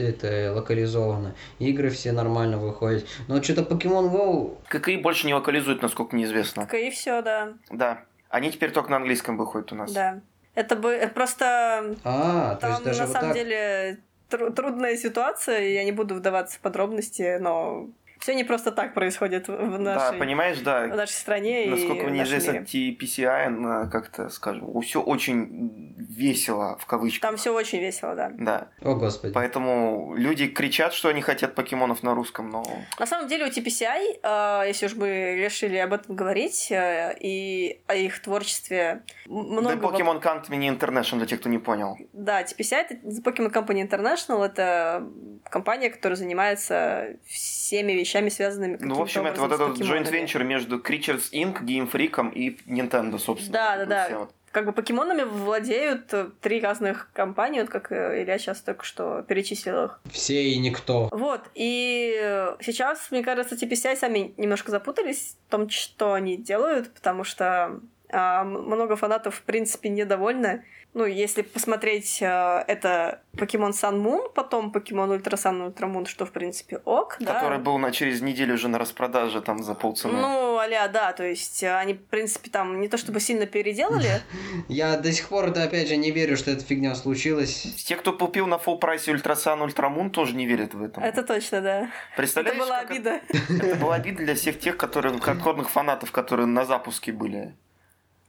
это локализовано. Игры все нормально выходят. Но что-то Pokemon Go... ККЕ больше не локализует, насколько мне известно. ККЕ все, да. Да. Они теперь только на английском выходят у нас. Да. Это бы просто... там на самом деле трудная ситуация, и я не буду вдаваться в подробности, но все не просто так происходит в нашей, да, понимаешь, да, в нашей стране. Насколько мне известно, TPCI, как-то скажем, все очень весело, в кавычках. Там все очень весело, да. Да. О, Господи. Поэтому люди кричат, что они хотят покемонов на русском, но... На самом деле у TPCI, если уж мы решили об этом говорить, и о их творчестве много... The Pokemon Company International, для тех, кто не понял. Да, TPCI, это The Pokemon Company International, это компания, которая занимается всеми вещами, связанными... Ну, в общем, это вот этот joint venture между Creatures Inc., Game Freak'ом и Nintendo, собственно. Да-да-да. Вот. Как бы покемонами владеют три разных компании, вот как Илья сейчас только что перечислил их. Все и никто. Вот, и сейчас, мне кажется, TPCI сами немножко запутались в том, что они делают, потому что много фанатов, в принципе, недовольны. Ну, если посмотреть, это Pokemon Sun Moon, потом Pokemon Ultra Sun, Ultra Moon, что, в принципе, ок, да. Который был через неделю уже на распродаже, там, за полцены. Ну, а-ля, да, то есть они, в принципе, там не то чтобы сильно переделали. Я до сих пор, опять же, не верю, что эта фигня случилась. Те, кто купил на full прайсе Ultra Sun, Ultra Moon, тоже не верят в это. Это точно, да. Представляешь, это была обида. Это была обида для всех тех, которые, хардкорных фанатов, которые на запуске были.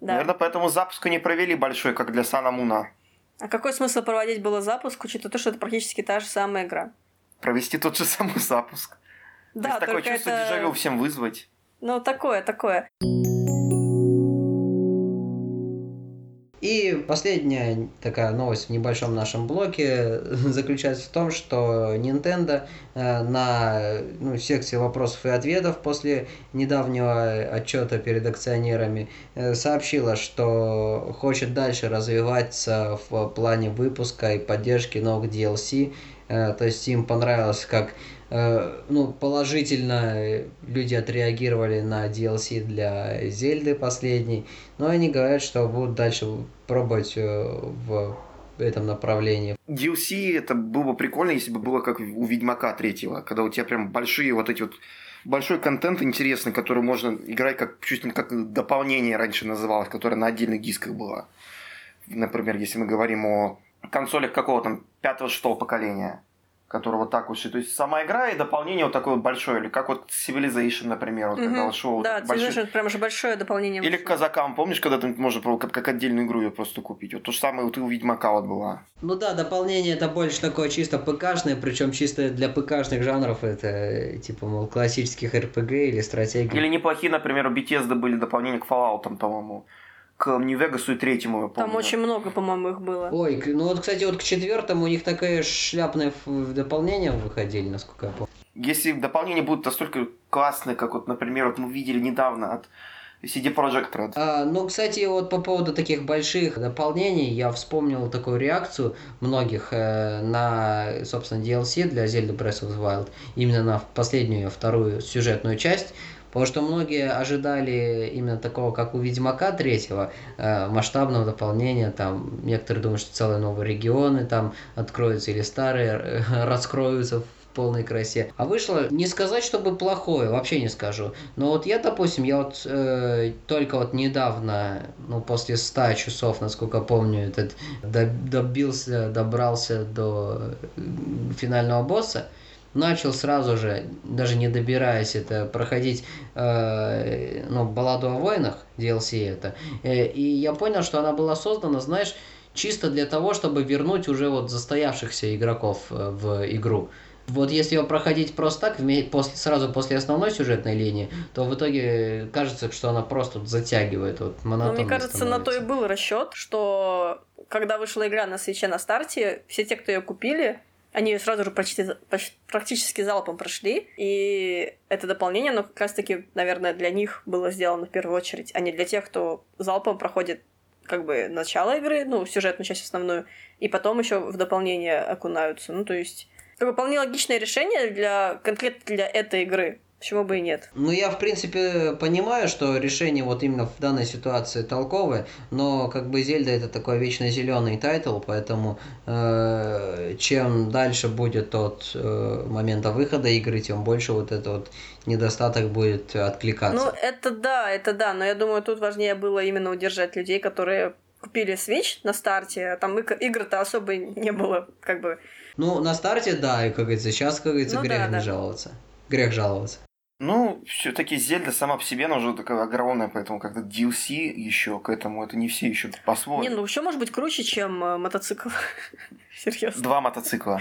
Да. Наверное, поэтому запуск не провели большой, как для Сана Муна. А какой смысл проводить было запуск, учитывая то, что это практически та же самая игра? Провести тот же самый запуск. Да, есть такое чувство дежавю всем вызвать. Ну, такое. И последняя такая новость в небольшом нашем блоке заключается в том, что Nintendo на секции вопросов и ответов после недавнего отчета перед акционерами сообщила, что хочет дальше развиваться в плане выпуска и поддержки новых DLC. То есть им понравилось, как положительно люди отреагировали на DLC для Зельды последней, но они говорят, что будут дальше пробовать в этом направлении. DLC это было бы прикольно, если бы было как у Ведьмака 3, когда у тебя прям большие вот эти вот большой контент интересный, который можно играть как чуть ли как дополнение раньше называлось, которое на отдельных дисках было. Например, если мы говорим о консолях какого там 5-6 поколения, которого вот так уж и... То есть сама игра и дополнение вот такое вот большое. Или как вот Civilization, например, вот когда шоу... Да, Civilization прям уже большое дополнение. Или к Казакам, помнишь, когда там можно было как отдельную игру ее просто купить? Вот то же самое вот и у Ведьмака вот была. Ну да, дополнение это больше такое чисто ПКшное, причем чисто для ПКшных жанров это типа, мол, классических РПГ или стратегий. Или неплохие, например, у Bethesda были дополнения к Fallout, по-моему. К Нью-Вегасу и 3-му, я помню. Там очень много, по-моему, их было. Ой, к 4-му у них такое шляпное дополнение выходили, насколько я помню. Если дополнение будут настолько классные, как вот, например, вот мы видели недавно от CD Projekt Red. Кстати, вот по поводу таких больших дополнений, я вспомнил такую реакцию многих на, собственно, DLC для Zelda Breath of the Wild, именно на последнюю, вторую сюжетную часть. Потому что многие ожидали именно такого, как у Ведьмака 3, масштабного дополнения. Там некоторые думают, что целые новые регионы там откроются или старые раскроются в полной красе. А вышло, не сказать, чтобы плохое, вообще не скажу. Но вот я, допустим, только вот недавно, после 100 часов, насколько помню, этот добрался до финального босса. Начал сразу же, даже не добираясь это, проходить «Балладу о войнах», DLC это. И я понял, что она была создана, знаешь, чисто для того, чтобы вернуть уже вот застоявшихся игроков в игру. Вот если его проходить просто так, сразу после основной сюжетной линии, то в итоге кажется, что она просто затягивает, монотонно. Мне кажется, становится. На то и был расчет, что когда вышла игра на Switch на старте, все те, кто ее купили, они ее сразу же практически залпом прошли, и это дополнение, оно как раз-таки, наверное, для них было сделано в первую очередь, а не для тех, кто залпом проходит как бы начало игры, ну, сюжетную часть основную, и потом еще в дополнение окунаются. Ну, то есть, это вполне логичное решение для, конкретно для этой игры. Почему бы и нет? Ну, я, в принципе, понимаю, что решение вот именно в данной ситуации толковое, но как бы Зельда это такой вечно зеленый тайтл, поэтому чем дальше будет от момента выхода игры, тем больше вот этот вот недостаток будет откликаться. Ну, это да, но я думаю, тут важнее было именно удержать людей, которые купили Switch на старте, а там игр-то особо не было, как бы. Ну, на старте, да, и, как говорится, сейчас, как говорится, ну, грех не жаловаться. Грех жаловаться. Ну, все-таки Зельда сама по себе, она уже такая огромная, поэтому как-то DLC еще к этому, это не все еще по-своему. Не, ну все может быть круче, чем мотоцикл. Серьезно. Два мотоцикла.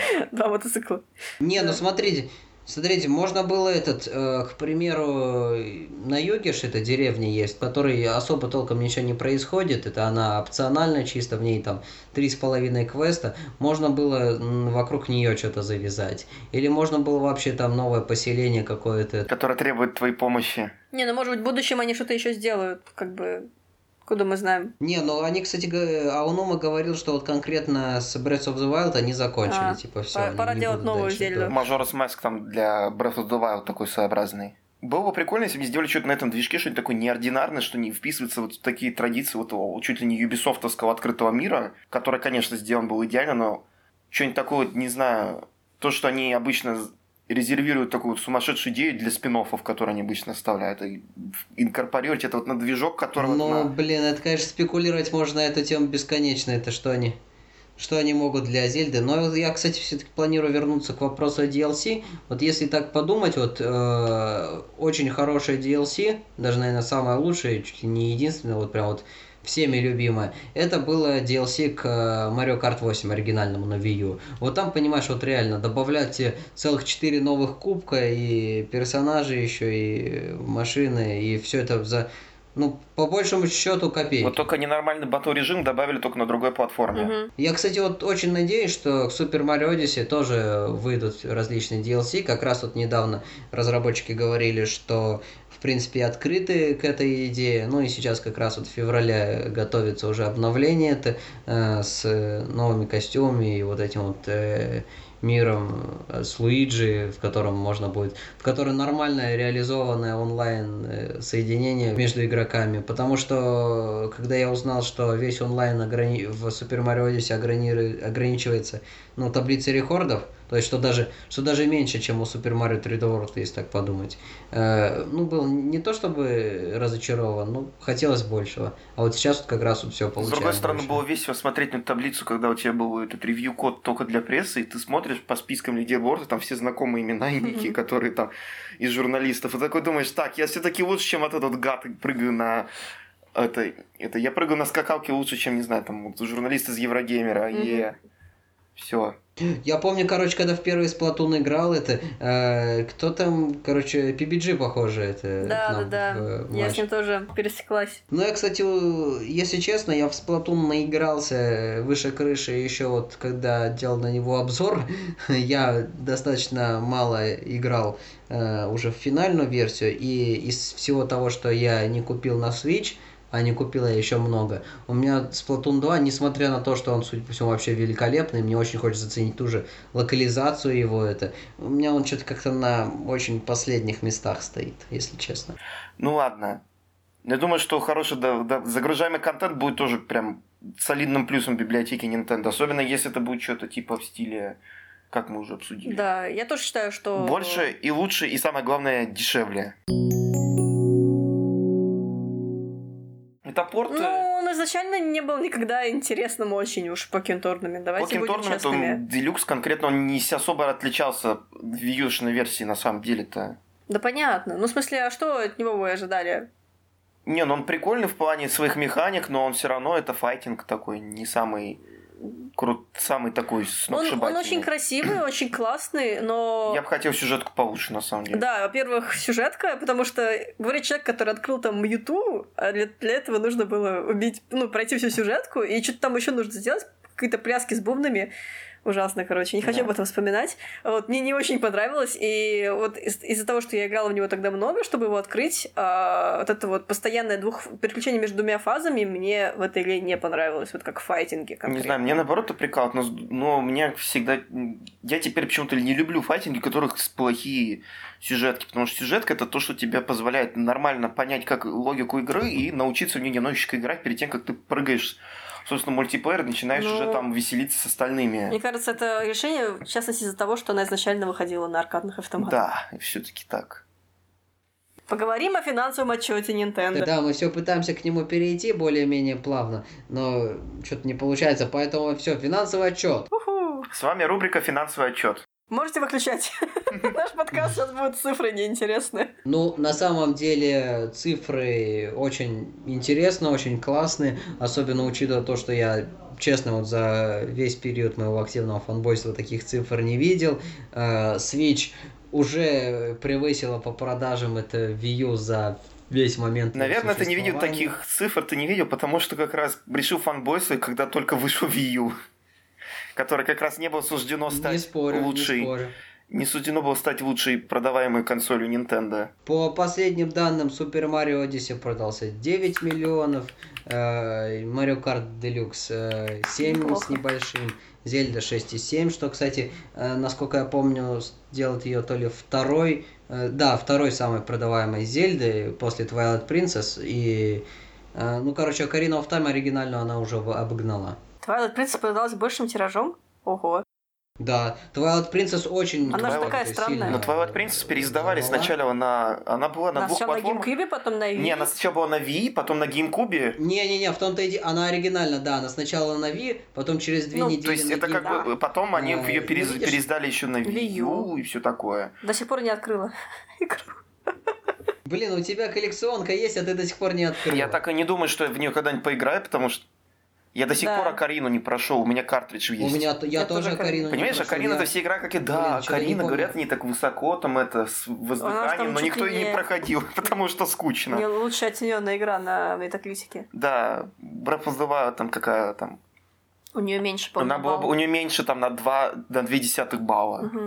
Не, ну смотрите, можно было к примеру, на юге же эта деревня есть, в которой особо толком ничего не происходит, это она опционально чисто, в ней там 3,5 квеста, можно было вокруг нее что-то завязать. Или можно было вообще там новое поселение какое-то. Которое требует твоей помощи. Не, ну может быть в будущем они что-то еще сделают, как бы... Куда мы знаем? Не, ну они, кстати, Аунума говорил, что вот конкретно с Breath of the Wild они закончили, типа все. Пора делать новую Зельду. Majora's Mask там для Breath of the Wild такой своеобразный. Было бы прикольно, если бы они сделали что-то на этом движке, что-нибудь такое неординарное, что не вписывается вот в такие традиции вот чуть ли не юбисофтовского открытого мира, который, конечно, сделан был идеально, но что-нибудь такое, не знаю, то, что они обычно... резервируют такую вот сумасшедшую идею для спин-оффов, которые они обычно оставляют, и инкорпорировать это вот на движок, которого... Ну, блин, это, конечно, спекулировать можно на эту тему бесконечно, это что они могут для Зельды. Но я, кстати, все-таки планирую вернуться к вопросу DLC. Вот если так подумать, вот очень хорошая DLC, даже, наверное, самая лучшая, чуть ли не единственная, вот прям вот всеми любимая, это было DLC к Mario Kart 8 оригинальному на Wii U. Вот там, понимаешь, вот реально добавлять целых 4 новых кубка, и персонажи еще, и машины, и все это за... Ну, по большому счету, копейки. Вот только ненормальный батл-режим добавили только на другой платформе. Угу. Я, кстати, вот очень надеюсь, что к Super Mario Odyssey тоже выйдут различные DLC. Как раз вот недавно разработчики говорили, что, в принципе, открыты к этой идее. Ну и сейчас как раз вот в феврале готовится уже обновление с новыми костюмами и вот этим вот... миром с Луиджи, в котором нормально реализованное онлайн соединение между игроками, потому что когда я узнал, что весь онлайн в Super Mario Odyssey ограничивается таблицей рекордов, то есть что даже меньше, чем у Super Mario 3D World, если так подумать, был не то чтобы разочарован, но хотелось большего, а вот сейчас вот как раз вот все получается. С другой стороны, больше было весело смотреть на таблицу, когда у тебя был этот ревью-код только для прессы, и ты смотришь по спискам лидерборда, там все знакомые имена и ники, которые там из журналистов, и такой думаешь, так, я все-таки лучше, чем вот этот гад, прыгаю на... Это я прыгаю на скакалке лучше, чем, не знаю, там, журналист из Еврогеймера, все. Я помню, когда в первый Splatoon играл, кто там, PBG, похоже, это. Да. Я с ним тоже пересеклась. Ну, я, кстати, если честно, я в Splatoon наигрался выше крыши еще вот, когда делал на него обзор. Я достаточно мало играл уже в финальную версию, и из всего того, что я не купил на Switch, а не купила я еще много. У меня Splatoon 2, несмотря на то, что он, судя по всему, вообще великолепный, мне очень хочется оценить ту же локализацию его. У меня он что-то как-то на очень последних местах стоит, если честно. Ну ладно. Я думаю, что хороший загружаемый контент будет тоже прям солидным плюсом библиотеки Nintendo. Особенно, если это будет что-то типа в стиле, как мы уже обсудили. Да, я тоже считаю, что... Больше и лучше, и самое главное, дешевле. Метапорт... Ну, он изначально не был никогда интересным очень уж покентурными. Давайте будем честными. Покентурным, Делюкс конкретно, он не особо отличался от вьюшной версии на самом деле-то. Да понятно. Ну, в смысле, а что от него вы ожидали? Не, ну он прикольный в плане своих механик, но он все равно это файтинг такой, не самый... самый такой сногсшибательный. Он очень красивый, очень классный, но... Я бы хотел сюжетку получше, на самом деле. Да, во-первых, сюжетка, потому что, говорит человек, который открыл там Мьюту, а для этого нужно было убить, пройти всю сюжетку, и что-то там еще нужно сделать, какие-то пляски с бубнами. ужасно, короче, не хочу об этом вспоминать. Вот, мне не очень понравилось, и вот из-за того, что я играла в него тогда много, чтобы его открыть, вот это вот постоянное переключение между двумя фазами мне в этой игре не понравилось, вот как в файтинге конкретно. Не знаю, мне наоборот прикалывает, но меня всегда... Я теперь почему-то не люблю файтинги, у которых плохие сюжетки, потому что сюжетка — это то, что тебе позволяет нормально понять как логику игры и научиться в нее немножечко играть перед тем, как ты прыгаешь. Собственно, мультиплеер начинаешь уже там веселиться с остальными. Мне кажется, это решение, в частности, из-за того, что она изначально выходила на аркадных автоматах. Да, и всё-таки так. Поговорим о финансовом отчете Nintendo. Да, мы все пытаемся к нему перейти более-менее плавно, но что-то не получается, поэтому все, финансовый отчет. С вами рубрика «Финансовый отчет». Можете выключать. Наш подкаст сейчас будут цифры неинтересные. Ну, на самом деле, цифры очень интересные, очень классные. Особенно учитывая то, что я, честно, вот за весь период моего активного фанбойства таких цифр не видел. Switch уже превысила по продажам это Wii U за... весь момент. Наверное, ты не видел таких цифр, ты не видел, потому что как раз решил фанбойство, когда только вышел Wii U, который как раз не было суждено стать лучшей. Не суждено было стать лучшей продаваемой консолью Nintendo. По последним данным, Super Mario Odyssey продался 9 миллионов, Mario Kart Deluxe 7 с небольшим, Zelda 6,7, что, кстати, насколько я помню, делает ее то ли второй самой продаваемой Зельды после Twilight Princess. И, ну, короче, Ocarina of Time оригинальную она уже обогнала. Twilight Princess продалась большим тиражом? Ого. Да, Twilight Princess очень... Она же такая странная. Но Twilight Princess переиздавали сначала на... Она была на двух платформах. Сначала на GameCube, потом на Wii. Не, она сначала была на Wii, потом на GameCube. Не, в том-то и... Она оригинально, да, она сначала на Wii, потом через две недели то есть на это Game... как бы... Потом они ее переиздали еще на Wii U и все такое. До сих пор не открыла игру. Блин, у тебя коллекционка есть, а ты до сих пор не открыла. Я так и не думаю, что я в нее когда-нибудь поиграю, потому что я до сих пор Окарину не прошел, у меня картридж есть. У меня я тоже Окарину не прошел. Понимаешь, Окарина это все игра, как и... Да, Окарина, говорят, не так высоко, там это, с воздыханием, но никто и не проходил, потому что скучно. У меня лучшая оцененная игра на метакритике. Да, Breath of the Wild там какая там... У нее меньше, по-моему, у нее меньше там на 2,2 балла. Угу.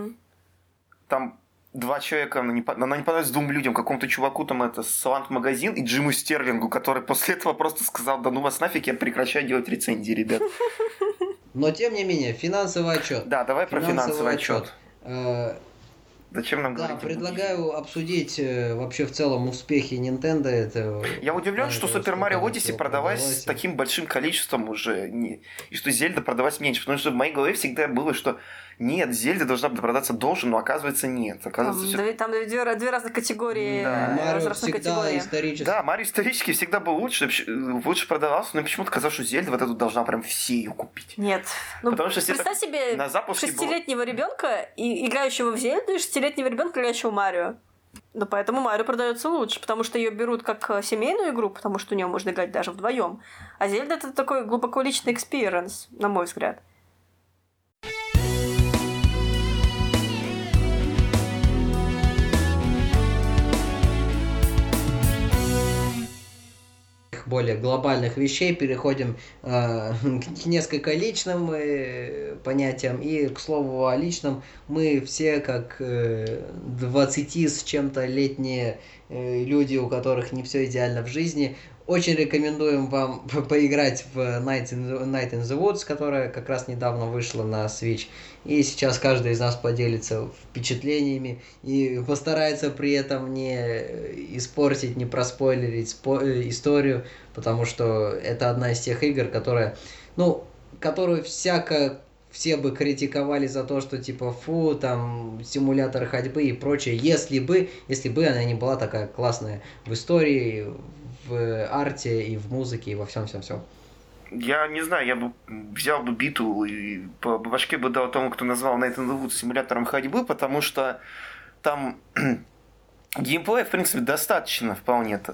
Там... Два человека, она не понравилась двум людям, какому-то чуваку там это, Салант-магазин и Джиму Стерлингу, который после этого просто сказал: да ну вас нафиг, я прекращаю делать рецензии, ребят. Но тем не менее, финансовый отчет. Да, давай про финансовый отчет. Зачем нам говорить? Да, предлагаю обсудить вообще в целом успехи Nintendo. Это... Я удивлен, что Super Mario Odyssey продавалась с таким большим количеством уже, и что Зельда продавалась меньше, потому что в моей голове всегда было, что нет, Зельда должна продаться дольше, но оказывается нет. Оказывается, там две разных категории. Да, Марио всегда исторически. Да, Марио исторически всегда был лучше продавался, но почему-то казалось, что Зельда вот эту должна прям все ее купить. Нет. Ну, потому что представь себе шестилетнего ребенка, играющего в Зельду, и шестилетнего ребенка, играющего в Марио. Ну, поэтому Марио продается лучше, потому что ее берут как семейную игру, потому что у нее можно играть даже вдвоем. А Зельда — это такой глубоко личный экспириенс, на мой взгляд. Более глобальных вещей, переходим к несколько личным понятиям. И, к слову, о личном, мы все как 20 с чем-то летние люди, у которых не все идеально в жизни, очень рекомендуем вам поиграть в Night in the Woods, которая как раз недавно вышла на Switch. И сейчас каждый из нас поделится впечатлениями и постарается при этом не испортить, не проспойлерить историю, потому что это одна из тех игр, которую всяко все бы критиковали за то, что типа фу, там симулятор ходьбы и прочее, если бы она не была такая классная в истории, в арте и в музыке и во всем. Я не знаю, я бы взял бы биту и по башке бы дал тому, кто назвал Night in the Woods симулятором ходьбы, потому что там геймплея, в принципе, достаточно вполне-то,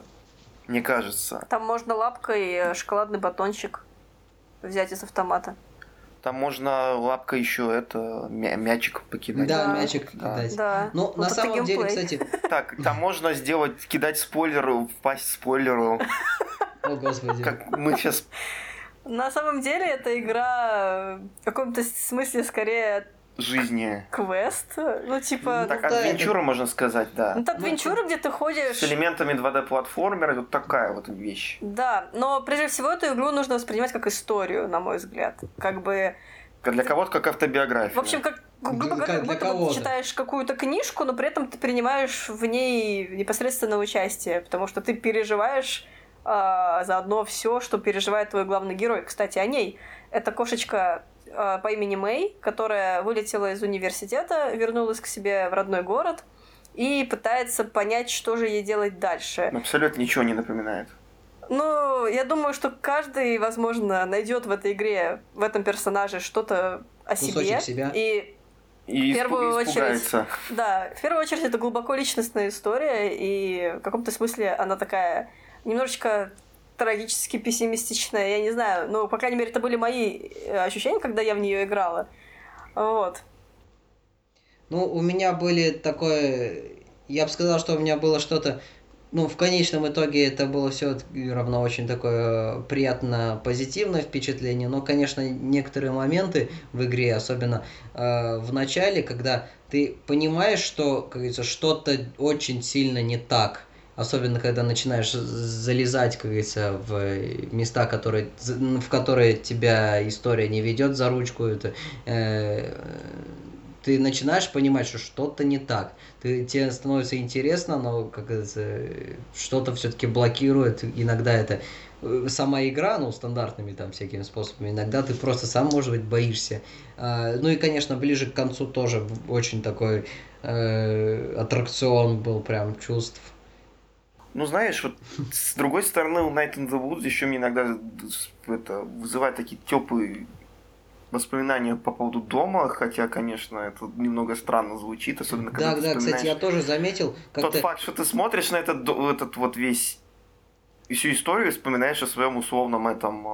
мне кажется. Там можно лапкой шоколадный батончик взять из автомата. Там можно лапкой еще мячик покидать. Да, мячик кидать. Да. Ну, на самом деле, кстати... Так, там можно кидать спойлеру, впасть спойлеру. О, господи. Как мы сейчас... На самом деле, эта игра в каком-то смысле скорее... жизни. Квест? Ну, типа... Ну, так, адвенчура, можно сказать, да. Ну, адвенчура, где ты ходишь... С элементами 2D-платформера, вот такая вот вещь. Да, но прежде всего эту игру нужно воспринимать как историю, на мой взгляд. Как бы... Для кого-то как автобиография. В общем, как, грубо говоря, как будто ты читаешь какую-то книжку, но при этом ты принимаешь в ней непосредственное участие, потому что ты переживаешь заодно все, что переживает твой главный герой. Кстати, о ней. Это кошечка по имени Мэй, которая вылетела из университета, вернулась к себе в родной город и пытается понять, что же ей делать дальше. Абсолютно ничего не напоминает. Ну, я думаю, что каждый, возможно, найдет в этой игре, в этом персонаже что-то о себе. И в первую очередь, да, в первую очередь это глубоко личностная история, и в каком-то смысле она такая немножечко трагически пессимистичная, я не знаю, но, по крайней мере, это были мои ощущения, когда я в нее играла. Вот. Ну, у меня были такое... Я бы сказал, что у меня было что-то... Ну, в конечном итоге это было все равно очень такое приятно позитивное впечатление, но, конечно, некоторые моменты в игре, особенно в начале, когда ты понимаешь, что, как говорится, что-то очень сильно не так, особенно когда начинаешь залезать, как говорится, в места, которые, в которые тебя история не ведет за ручку, это... Ты начинаешь понимать, что что-то не так. Тебе становится интересно, но как это, что-то все-таки блокирует. Иногда это сама игра, ну, стандартными там всякими способами. Иногда ты просто сам, может быть, боишься. Ну и, конечно, ближе к концу тоже очень такой аттракцион был прям чувств. Ну, знаешь, вот с другой стороны, у Night in the Woods еще мне иногда вызывает такие теплые... воспоминания по поводу дома, хотя, конечно, это немного странно звучит, особенно когда ты вспоминаешь... кстати, я тоже заметил... Тот факт, что ты смотришь на этот вот весь... всю историю, вспоминаешь о своем условном этом...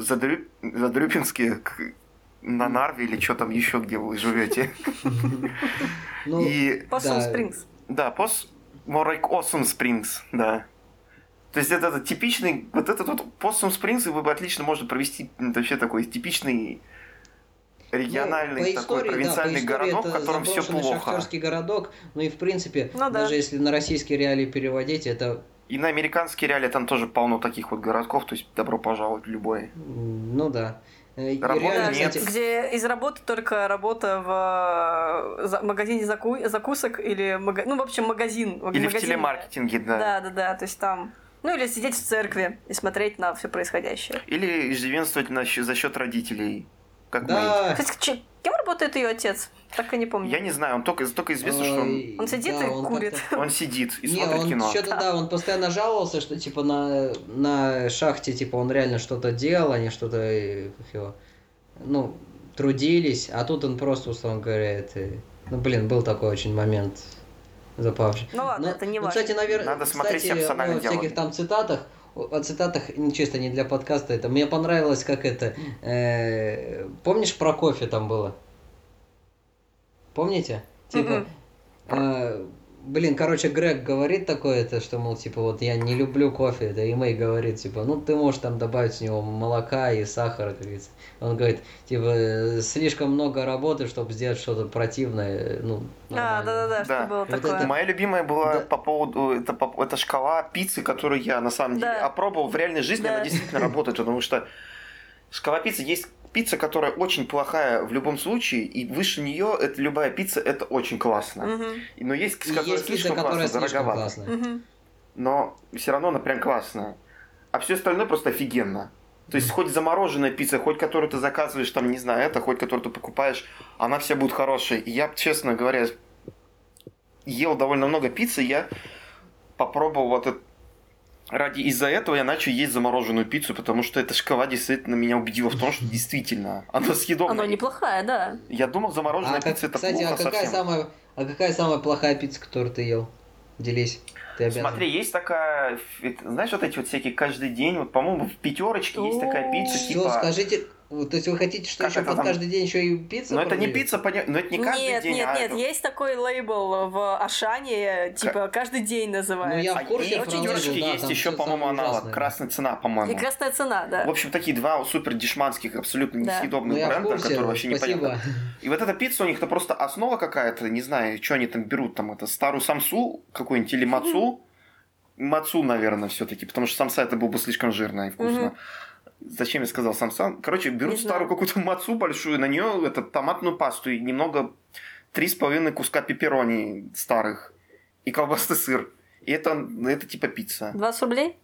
Задрюпинске на Нарве или что там еще, где вы живете. Possum Springs. Да, more like Awesome Springs, да. То есть это типичный, вот этот вот Possum Springs, вы бы отлично можно провести вообще такой типичный региональный, ну, такой истории, провинциальный, да, городок, в котором все плохо. Шахтерский городок, ну и в принципе, ну, даже да, если на российские реалии переводить, это... И на американские реалии там тоже полно таких вот городков, то есть добро пожаловать в любой. Ну да. Работа, да, где из работы только работа в магазине закусок или... Ну, в общем, магазин. В телемаркетинге, да. Да, то есть там... Ну, или сидеть в церкви и смотреть на все происходящее. Или иждивенствовать за счет родителей. Как да. Кстати, кем работает ее отец? Так и не помню. Я не знаю, он только известно, что он... Он сидит, да, и он курит. Он сидит и смотрит кино. Он постоянно жаловался, что типа на шахте типа он реально что-то делал, они что-то трудились, а тут он просто, условно говоря, был такой очень момент... запавший. Ну ладно, это не важно. Кстати, надо смотреть персонально. Во всяких там цитатах, чисто не для подкаста, это мне понравилось, как это. Помнишь, про кофе там было? Помните? Типа. Грег говорит такое-то, что, мол, типа, вот я не люблю кофе, да, и Мэй говорит, типа, ну, ты можешь там добавить с него молока и сахара, как говорится. Он говорит, типа, слишком много работы, чтобы сделать что-то противное, нормально. Что было такое. Это... Моя любимая была по поводу, это шкала пиццы, которую я, на самом деле, опробовал в реальной жизни, она действительно работает, потому что шкала пиццы есть... Пицца, которая очень плохая в любом случае, и выше нее любая пицца, это очень классно. Mm-hmm. Но есть, которая слишком классная, дороговато. Mm-hmm. Но все равно она прям классная. А все остальное просто офигенно. То есть хоть замороженная пицца, хоть которую ты заказываешь, там, не знаю, хоть которую ты покупаешь, она вся будет хорошая. И я, честно говоря, ел довольно много пиццы, я попробовал вот это. Из-за этого я начал есть замороженную пиццу, потому что эта шкала действительно меня убедила в том, что действительно она съедобная. Она неплохая, да. Я думал, замороженная пицца это плохо совсем. Кстати, а какая самая плохая пицца, которую ты ел? Делись. Ты обязан. Смотри, есть такая... Знаешь, вот эти вот всякие каждый день, вот, по-моему, в пятерочке есть такая пицца, типа... Скажите... Вот, то есть вы хотите, что как еще под там? Каждый день еще и пицца? Но это не пицца, но это не каждый день. Нет, есть такой лейбл в Ашане, типа каждый день называется. Ну я в курсе, в Юрочке есть еще, по-моему, аналог. Красная цена, по-моему. И красная цена, да. В общем, такие два супер дешманских, абсолютно несъедобных бренда, которые вообще непонятно. И вот эта пицца у них-то просто основа какая-то, не знаю, что они там берут, там это старую самсу какую-нибудь или мацу. Мацу, наверное, все-таки, потому что самса это было бы слишком жирно и вкусно. Зачем я сказал самса? Короче, берут старую какую-то мацу большую, на нее это, томатную пасту и немного 3,5 куска пепперони старых и колбасный сыр. И это типа пицца. 20 рублей?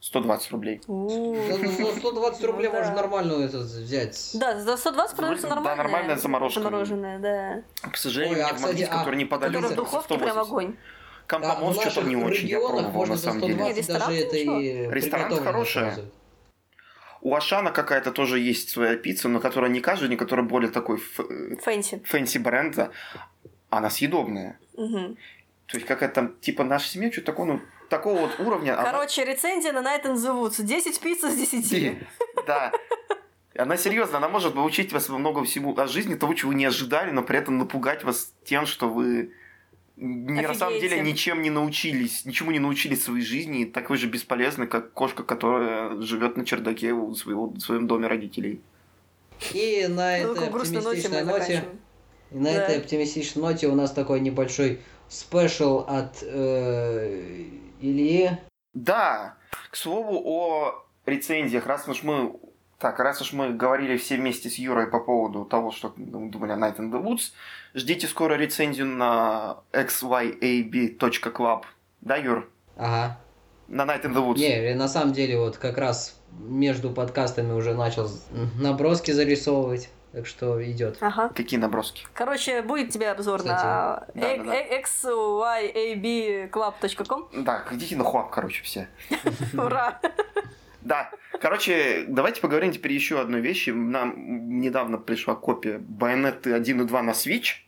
120 рублей. За 120 рублей можно нормально это взять. Да, за 120 продается нормальное. Да, нормальное замороженное. Да. К сожалению, нет магазин, который не подали. Который в духовке прям огонь. Компомос что-то не очень, я пробовал на самом деле. Ресторан хороший. У Ашана какая-то тоже есть своя пицца, но которая не каждый, не которая более такой фэнси бренда, она съедобная. Угу. То есть какая-то там, типа, наша семья, что-то такое, ну, такого вот уровня. Короче, рецензия на Night and the Woods. 10 пицц из 10. Да. Она серьезно, она может научить вас много всему о жизни, того, чего вы не ожидали, но при этом напугать вас тем, что вы... На самом деле ничем не научились, ничему не научились в своей жизни, и так вы же бесполезны, как кошка, которая живет на чердаке в своем доме родителей. И на этой оптимистичной ноте, у нас такой небольшой спешл от Ильи. Да, к слову о рецензиях, раз уж мы говорили все вместе с Юрой по поводу того, что думали о Night in the Woods, ждите скоро рецензию на xyab.club. Да, Юр? Ага. На Night in the Woods. Не, на самом деле, вот как раз между подкастами уже начал наброски зарисовывать, так что идет. Ага. Какие наброски? Короче, будет тебе обзор, кстати, на xyab.club.com. Да, идите на хуап, короче, все. Ура! Да, короче, давайте поговорим теперь еще одной вещи. Нам недавно пришла копия Bayonetta 1 и 2 на Switch.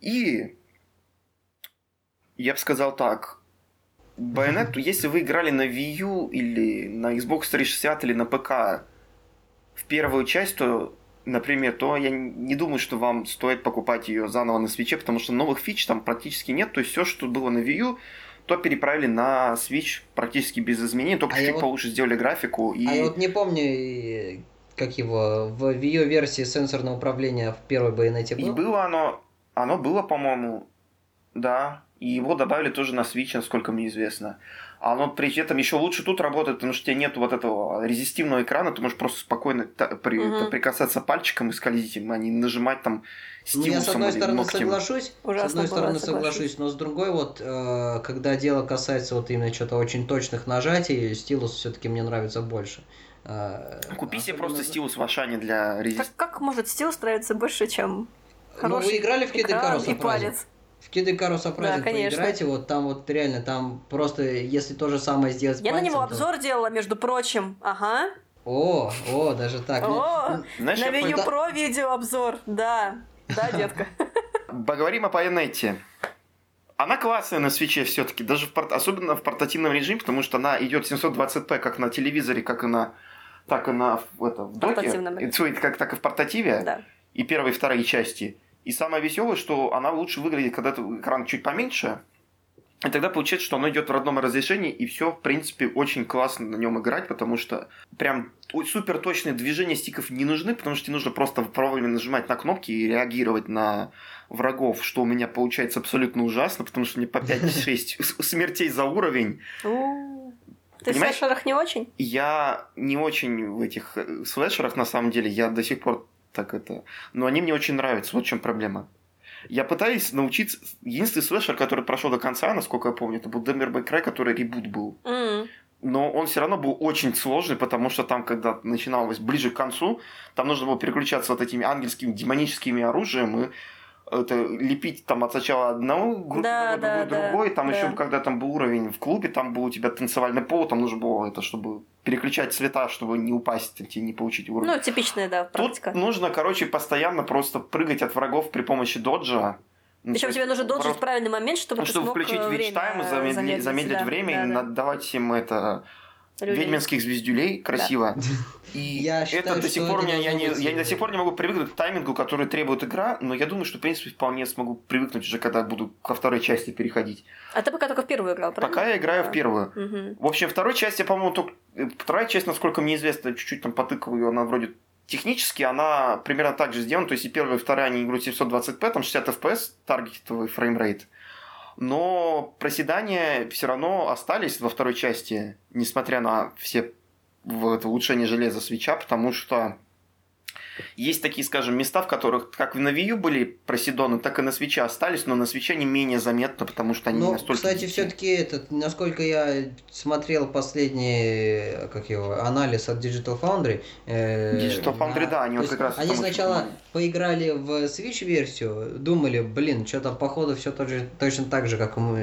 И я бы сказал так. Bayonetta, если вы играли на Wii U или на Xbox 360 или на ПК в первую часть, то, например, то я не думаю, что вам стоит покупать ее заново на Switch, потому что новых фич там практически нет. То есть все, что было на Wii U, то переправили на Switch практически без изменений, только чуть получше сделали графику. И... А я вот не помню, как его, в ее версии сенсорного управления в первой Bayonetta было. И было оно было, по-моему, да, и его добавили тоже на Switch, насколько мне известно. Оно при этом еще лучше тут работает, потому что у тебя нет вот этого резистивного экрана, ты можешь просто спокойно прикасаться пальчиком и скользить им, а не нажимать там стилусом или ногтем. Я с одной стороны соглашусь, но с другой вот, когда дело касается вот именно чего-то очень точных нажатий, стилус все-таки мне нравится больше. Купи себе просто стилус в Ашане для резистивного. Как может стилус нравиться больше, чем хороший вы играли в Kid Icarus и палец? В Kid Icarus Uprising, да, поиграйте, вот реально, там просто, если то же самое сделать с пальцем... Я на него обзор делала, между прочим, ага. О, даже так. Знаешь, на Wii U Pro видеообзор, да, детка. Поговорим о Bayonetta. Она классная на Switch'е все-таки, даже особенно в портативном режиме, потому что она идет 720p как на телевизоре, в доке, так и в портативе, да. И первой, и второй части. И самое веселое, что она лучше выглядит, когда экран чуть поменьше, и тогда получается, что оно идет в родном разрешении, и все, в принципе, очень классно на нем играть, потому что прям супер точные движения стиков не нужны, потому что тебе нужно просто вовремя нажимать на кнопки и реагировать на врагов, что у меня получается абсолютно ужасно, потому что мне по 5-6 смертей за уровень. Ты в слэшерах не очень? Я не очень в этих слэшерах, на самом деле, я до сих пор но они мне очень нравятся, вот в чем проблема. Я пытаюсь научиться... Единственный слэшер, который прошел до конца, насколько я помню, это был Devil May Cry, который ребут был. Но он все равно был очень сложный, потому что там, когда начиналось ближе к концу, там нужно было переключаться вот этими ангельскими, демоническими оружием и это, лепить там от сначала одного группу, другой. Там еще, когда там был уровень в клубе, там был у тебя танцевальный пол, там нужно было это, чтобы... переключать цвета, чтобы не упасть и не получить урон. Ну, типичная, практика. Тут нужно, постоянно просто прыгать от врагов при помощи доджа. Причем тебе нужно доджить в правильный момент, чтобы ты смог включить время замедлить время и давать им это Люди. Ведьминских звездюлей, красиво. Да. И я считаю, это до сих пор я до сих пор не могу привыкнуть к таймингу, который требует игра, но я думаю, что, в принципе, вполне смогу привыкнуть уже, когда буду ко второй части переходить. А ты пока только в первую играл, правильно? Пока я играю в первую. Угу. В общем, второй часть, я, по-моему, только... Вторая часть, насколько мне известно, чуть-чуть там потыкал ее, она вроде... Технически она примерно так же сделана, то есть и первая, и вторая, они играют 720p, там 60 fps, таргетовый фреймрейт. Но проседания все равно остались во второй части, несмотря на все улучшения железа свитча, потому что есть такие, скажем, места, в которых как на Wii U были проседоны, так и на свитче остались, но на свитче не менее заметно, потому что они не настолько... Кстати, все-таки этот, насколько я смотрел последний анализ от Digital Foundry... Digital Foundry, да, они вот как раз... Они сначала поиграли в Switch-версию, думали, блин, что-то походу все точно так же, как и на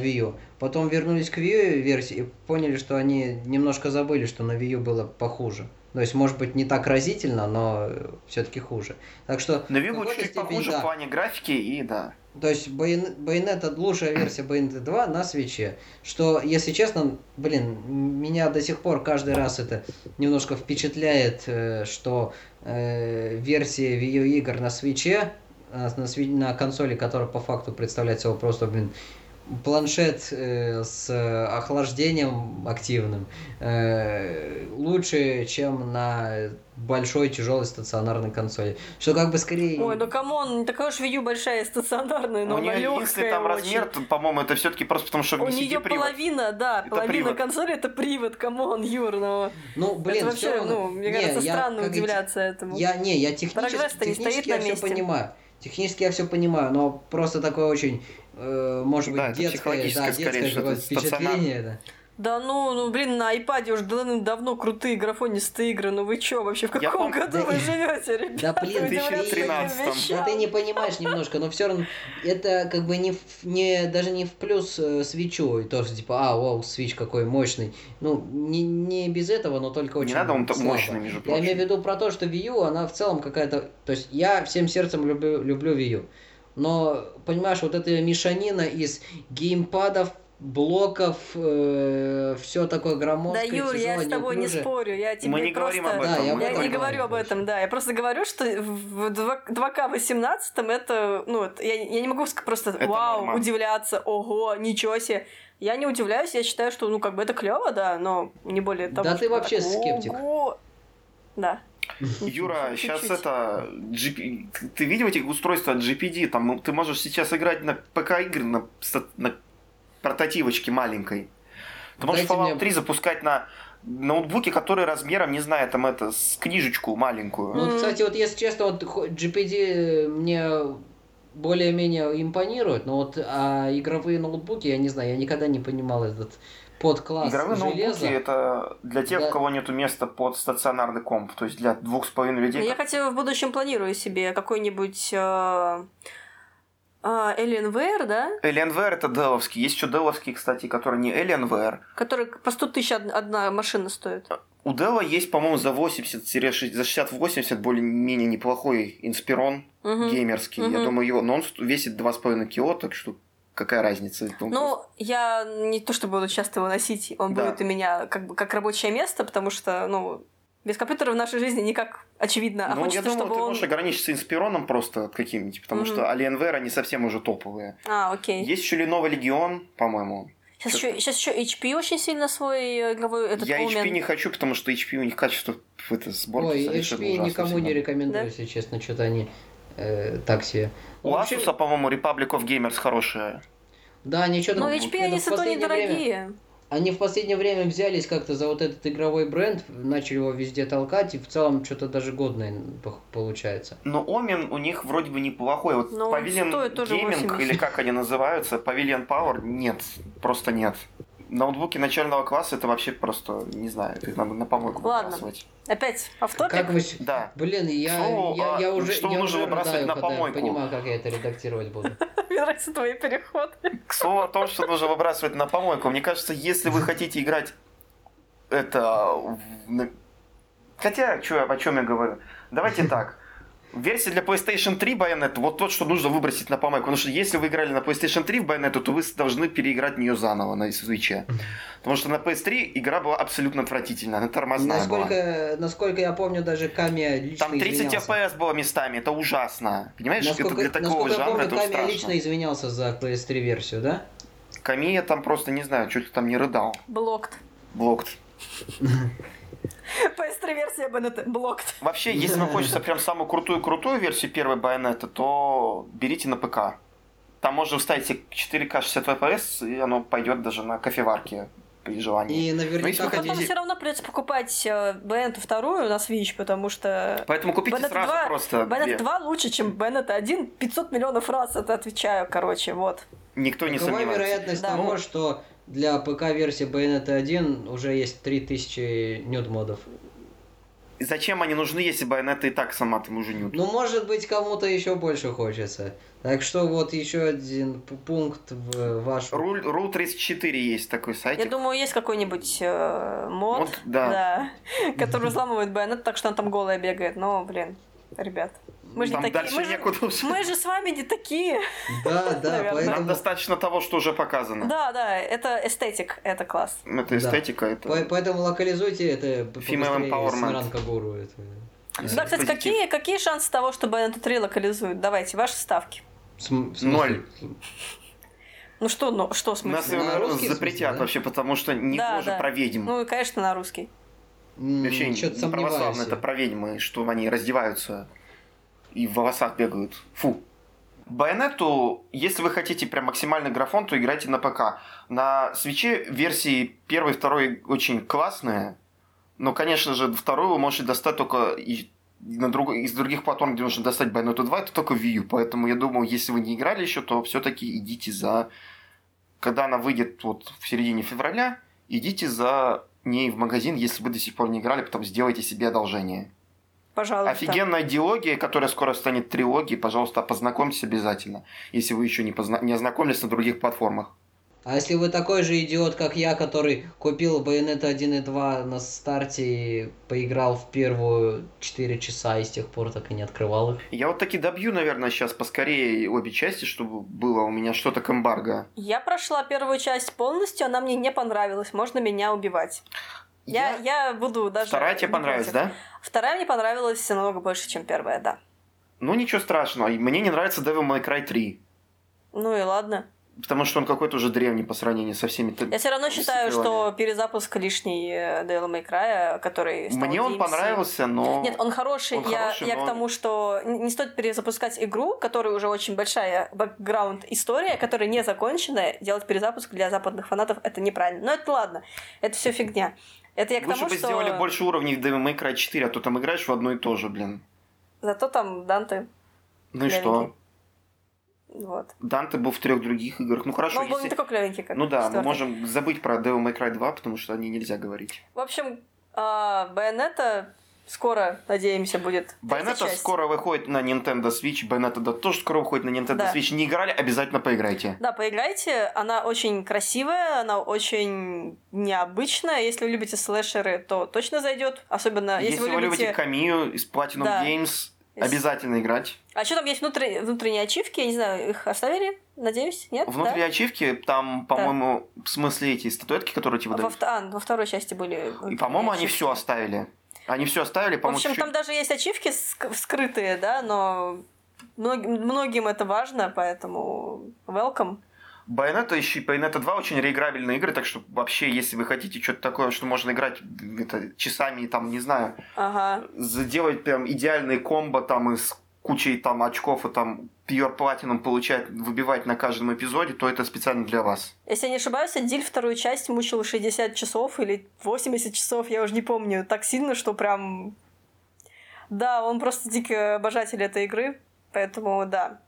Wii U. Потом вернулись к Wii U версии и поняли, что они немножко забыли, что на Wii U было похуже. То есть, может быть, не так разительно, но все-таки хуже. Так что... На Wii U чуть-чуть похуже в плане графики и да. То есть, Bayonetta, лучшая версия Bayonetta 2 на Switch. Что, если честно, меня до сих пор каждый раз это немножко впечатляет, что версии Wii U игр на Switch, на консоли, которая по факту представляет собой просто, планшет с охлаждением активным лучше, чем на большой тяжелой стационарной консоли. Что как бы скорее... Ой, ну камон, не такая уж Wii U большая стационарная, но она лёгкая. Если там размер, то, по-моему, это все-таки просто потому, что у неё половина, да, половина консоли это привод, камон, Юр, но... это вообще, мне кажется, странно удивляться этому. Я технически я все понимаю. Технически я все понимаю, но просто такое очень, может быть, детское такое впечатление. На iPad'е уже давным-давно крутые графонистые игры, ну вы чё, вообще, в каком году вы живете, ребята? Да, блин, в 2013-м. Да ты не понимаешь немножко, но все равно это как бы даже не в плюс Switch'у, и тоже типа, вау, Switch какой мощный. Не без этого, но только очень слабо. Не надо, он там мощный, между прочим. Я имею в виду про то, что Wii U, она в целом какая-то... То есть я всем сердцем люблю Wii U, но, понимаешь, вот эта мешанина из геймпадов, блоков, все такое громоздкое, тяжелое, неуклюже. Да, Юр, я с тобой не спорю. Я тебе Мы не просто... говорим об этом. Да, я не говорю об этом, да. Я просто говорю, что в 2К18 это... я не могу просто удивляться, ого, ничего себе. Я не удивляюсь, я считаю, что это клево, да, но не более того. Да ты вообще скептик. Ого! Да. Юра, сейчас ты видел эти устройства от GPD? Там ты можешь сейчас играть на ПК-игры, на портативочки маленькой. Ты можешь Fallout 3 запускать на ноутбуке, который размером, не знаю, с книжечку маленькую. Кстати, если честно, GPD мне более-менее импонирует, но игровые ноутбуки, я не знаю, я никогда не понимал этот подкласс железа. Игровые ноутбуки — это для тех, у кого нет места под стационарный комп, то есть для 2,5 людей. Я хотя бы в будущем планирую себе какой-нибудь... Alienware, да? Alienware это деловский. Есть еще деловские, кстати, которые не Alienware. Которые по 100 тысяч одна машина стоит. У Dell есть, по-моему, за 60-80 более-менее неплохой Inspiron геймерский. Я думаю, но он весит 2,5 кило, так что какая разница? Я не то, что буду часто его носить. Он будет у меня как рабочее место, потому что, без компьютера в нашей жизни никак очевидно. А хочется, я думаю, чтобы ты можешь ограничиться Инспироном просто каким-нибудь, потому что Alienware они совсем уже топовые. Окей. Есть еще Lenovo Legion, по-моему. Сейчас еще HP очень сильно свой игровой HP не хочу, потому что HP у них качество сборки. Ой, HP никому не рекомендую, если честно, что-то они так себе. У Asus, по-моему, Republic of Gamers хорошая. Да, ничего там. Но HP они зато недорогие. Они в последнее время взялись как-то за вот этот игровой бренд, начали его везде толкать, и в целом что-то даже годное получается. Но Omen у них вроде бы неплохой. Pavilion Gaming, или как они называются, Pavilion Power, нет, просто нет. Ноутбуки начального класса это вообще просто, не знаю, их надо на помойку выбрасывать. Опять автопик? Да. Блин, я уже... Что нужно выбрасывать на помойку? Я понимаю, как я это редактировать буду. Мне нравятся твои переходы. К слову о том, что нужно выбрасывать на помойку. Мне кажется, если вы хотите играть Хотя, о чем я говорю? Давайте так. Версия для PlayStation 3 Bayonetta, вот тот, что нужно выбросить на помойку. Потому что если вы играли на PlayStation 3 в Bayonetta, то вы должны переиграть в нее заново на Switch. Потому что на PS3 игра была абсолютно отвратительная, она тормозная была. Насколько я помню, даже Камия лично там 30 извинялся. FPS было местами, это ужасно. Понимаешь, насколько, это для такого жанра это страшно. Камия лично извинялся за PS3 версию, да? Камия там просто, не знаю, чуть ли там не рыдал. Блокт. PS3 версия Bayonetta блокт. Вообще, если вам хочется прям самую крутую версию первой Bayonetta, то берите на ПК. Там можно вставить 4К 60 FPS, и оно пойдет даже на кофеварке при желании. И наверняка хотите... Потом все равно придется покупать Bayonetta 2 на Switch, потому что... Поэтому купите Bayonetta сразу 2, просто. Bayonetta 2 лучше, чем Bayonetta 1. 500 миллионов раз это отвечаю, короче, вот. Никто не сомневается. Какова вероятность того, что... Для ПК-версии Bayonetta 1 уже есть 3000 нюд-модов. И зачем они нужны, если Bayonetta и так сама там уже нюд? Ну, может быть, кому-то еще больше хочется. Так что вот еще один пункт в вашу... Ру 34 есть такой сайтик. Я думаю, есть какой-нибудь мод, да, который взламывает Bayonetta, так что она там голая бегает. Но, блин, ребят... Мы же, мы же с вами не такие. Да, поэтому... Нам достаточно того, что уже показано. Да, это эстетик, это класс. Это эстетика, да. Поэтому локализуйте это Female Empowerment. Да, кстати, какие шансы того, что Bayonetta 3 локализуют? Давайте, ваши ставки. 0. Ну что, в смысле? Нас на русский запретят вообще, потому что не про ведьм. Ну и, конечно, на русский. Вообще не православно, это про ведьмы, что они раздеваются... И в волосах бегают. Фу. Байонетту, если вы хотите прям максимальный графон, то играйте на ПК. На Switch версии 1 и 2 очень классные. Но, конечно же, 2 вы можете достать только из других платформ, где нужно достать Байонетту 2, это только Wii U. Поэтому, я думаю, если вы не играли еще, то все-таки идите за... Когда она выйдет вот в середине февраля, идите за ней в магазин, если вы до сих пор не играли, потом сделайте себе одолжение. Пожалуйста. Офигенная дилогия, которая скоро станет трилогией. Пожалуйста, познакомьтесь обязательно, если вы еще не ознакомились на других платформах. А если вы такой же идиот, как я, который купил Bayonetta 1 и 2 на старте и поиграл в первую 4 часа и с тех пор так и не открывал их? Я вот таки добью, наверное, сейчас поскорее обе части, чтобы было у меня что-то к эмбарго. Я прошла первую часть полностью, она мне не понравилась, можно меня убивать. Я буду даже... Вторая тебе понравилась, да? Вторая мне понравилась намного больше, чем первая, да. Ну, ничего страшного. Мне не нравится Devil May Cry 3. Ну и ладно. Потому что он какой-то уже древний по сравнению со всеми... Я все равно считаю, что перезапуск лишний Devil May Cry, который стал... Мне он понравился, но... Нет, он хороший. Я к тому, что не стоит перезапускать игру, которая уже очень большая бэкграунд-история, которая не закончена. Делать перезапуск для западных фанатов — это неправильно. Но это ладно. Это все фигня. Это я к тому, что... сделали больше уровней в Devil May Cry 4, а то там играешь в одно и то же, блин. Зато там Данте. Ну и что? Вот. Данте был в 3 других играх. Ну хорошо, он был не такой клевенький, как 4. Мы можем забыть про Devil May Cry 2, потому что о ней нельзя говорить. В общем, Bayonetta скоро, надеемся, будет. Bayonetta скоро выходит на Nintendo Switch. Bayonetta тоже скоро выходит на Nintendo Switch. Не играли, обязательно поиграйте. Да, поиграйте. Она очень красивая, она очень необычная. Если вы любите слэшеры, то точно зайдет. Особенно если вы любите Камию из Platinum Games. Обязательно играть. А что там есть внутренние ачивки? Я не знаю, их оставили? Надеюсь, нет? Внутренние ачивки, там, по-моему, в смысле эти статуэтки, которые тебе дают. Во второй части были. И, по-моему, они все оставили. По-моему, в общем, там даже есть ачивки скрытые, да, но многим это важно, поэтому welcome. Bayonetta еще и Bayonetta 2 очень реиграбельные игры, так что вообще, если вы хотите что-то такое, что можно играть часами, там, не знаю, сделать прям идеальные комбо там из кучи там очков и там Pure Platinum получать, выбивать на каждом эпизоде, то это специально для вас. Если я не ошибаюсь, Диль вторую часть мучил 60 часов или 80 часов, я уже не помню, так сильно, что прям... Да, он просто дикий обожатель этой игры, поэтому да.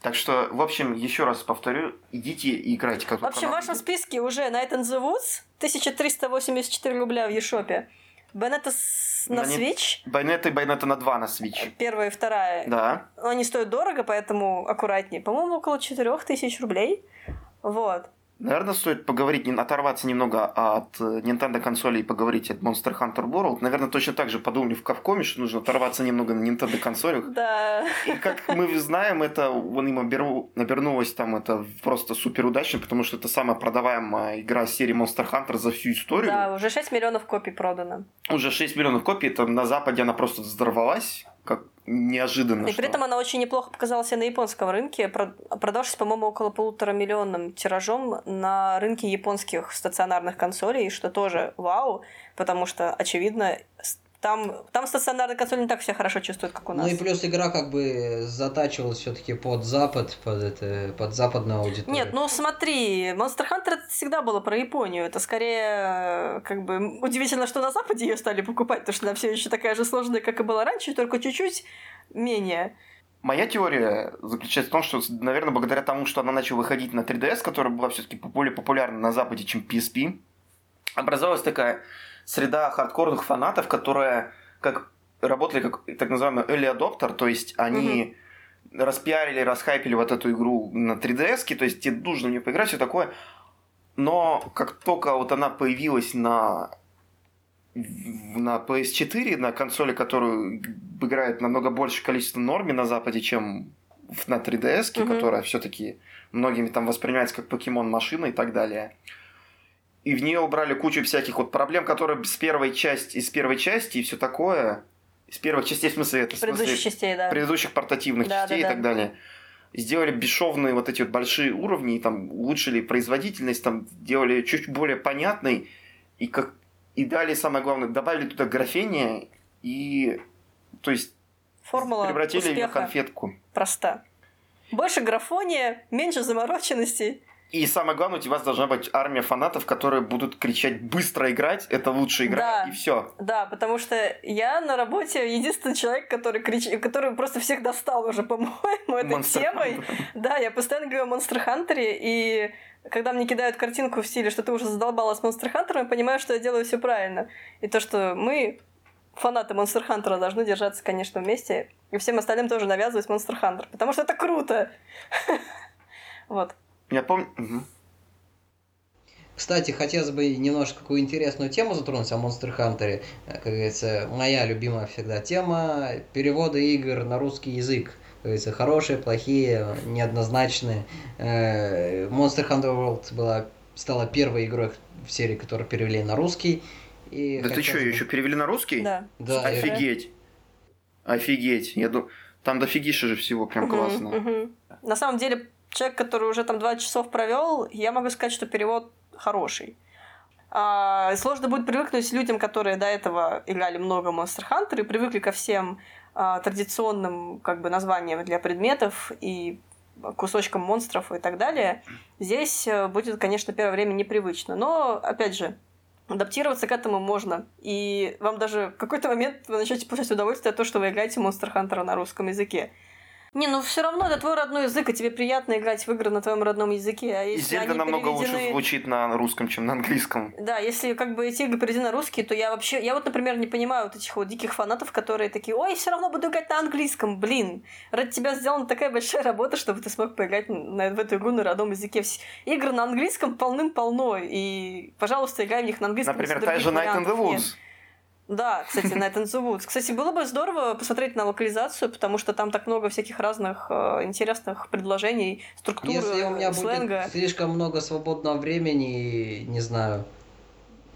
Так что, в общем, еще раз повторю, идите и играйте. Как в общем, в вашем списке уже Night in the Woods, 1384 рубля в eShop, Bayonetta на Switch. Bayonetta и Bayonetta на 2 на Switch. Первая и вторая. Да. Они стоят дорого, поэтому аккуратнее. По-моему, около 4000 рублей. Вот. Наверное, стоит поговорить, оторваться немного от Nintendo консолей и поговорить от Monster Hunter World. Наверное, точно так же подумали в Capcom, что нужно оторваться немного на Nintendo консолях. Да. И как мы знаем, это им обернулось там это просто суперудачно, потому что это самая продаваемая игра серии Monster Hunter за всю историю. Да, уже 6 миллионов копий продано. Уже 6 миллионов копий, это на Западе она просто взорвалась. Как неожиданно. И при этом она очень неплохо показалась и на японском рынке, продавшись, по-моему, около 1,5 миллионным тиражом на рынке японских стационарных консолей, что тоже вау, потому что, очевидно, там стационарные консоли не так себя хорошо чувствуют, как у нас. Ну и плюс игра как бы затачивалась все-таки под Запад, под западную аудиторию. Нет, ну смотри, Monster Hunter это всегда было про Японию. Это скорее как бы удивительно, что на Западе ее стали покупать, потому что она все еще такая же сложная, как и была раньше, только чуть-чуть менее. Моя теория заключается в том, что, наверное, благодаря тому, что она начала выходить на 3DS, которая была все-таки более популярна на Западе, чем PSP, образовалась такая среда хардкорных фанатов, которые работали как так называемый early adopter, то есть они распиарили, расхайпили вот эту игру на 3DS-ке, то есть тебе нужно в нее поиграть, все такое. Но как только вот она появилась на PS4, на консоли, которую играет намного больше количество норми на Западе, чем на 3DS-ке, которая все-таки многими там воспринимается как покемон-машина и так далее. И в нее убрали кучу всяких вот проблем, которые из первой части и все такое. Из первых частей, в смысле, это предыдущих частей, да. Предыдущих портативных частей и так далее. Сделали бесшовные вот эти вот большие уровни, и там улучшили производительность, там делали чуть более понятной, и дали, самое главное, добавили туда графение, и то есть формула превратили ее в конфетку. Проста. Больше графония, меньше замороченности. И самое главное, у тебя должна быть армия фанатов, которые будут кричать «быстро играть, это лучшая игра», да, и все. Да, потому что я на работе единственный человек, который просто всех достал уже, по-моему, этой темой. Да, я постоянно говорю о Monster Hunter, и когда мне кидают картинку в стиле, что ты уже задолбалась Monster Hunter, я понимаю, что я делаю все правильно. И то, что мы, фанаты Monster Hunter, должны держаться, конечно, вместе, и всем остальным тоже навязывать Monster Hunter, потому что это круто! Вот. Я помню. Кстати, хотелось бы немножко какую интересную тему затронуть о Monster Hunter. Как говорится, моя любимая всегда тема переводы игр на русский язык. Как говорится, хорошие, плохие, неоднозначные. Monster Hunter World стала первой игрой в серии, которую перевели на русский. И да ты что, ее еще перевели на русский? Да. Офигеть. Офигеть. Я думаю, там дофигиша же всего, прям классно. На самом деле, человек, который уже там 20 часов провел, я могу сказать, что перевод хороший. Сложно будет привыкнуть людям, которые до этого играли много Monster Hunter и привыкли ко всем традиционным как бы, названиям для предметов и кусочкам монстров и так далее. Здесь будет, конечно, первое время непривычно. Но, опять же, адаптироваться к этому можно. И вам даже в какой-то момент вы начнете получать удовольствие от того, что вы играете Monster Hunter на русском языке. Не, ну все равно это твой родной язык, и тебе приятно играть в игры на твоем родном языке. А если Зельда намного лучше звучит на русском, чем на английском. Да, если как бы эти игры переведены на русский, то я вообще... Я вот, например, не понимаю вот этих вот диких фанатов, которые такие, ой, все равно буду играть на английском, блин. Ради тебя сделана такая большая работа, чтобы ты смог поиграть в эту игру на родном языке. Игр на английском полным-полно, и, пожалуйста, играй в них на английском. Например, та же Night in the Woods. Да, кстати, Night in the Woods. Кстати, было бы здорово посмотреть на локализацию, потому что там так много всяких разных интересных предложений, структур, сленга. Если у меня будет слишком много свободного времени, не знаю,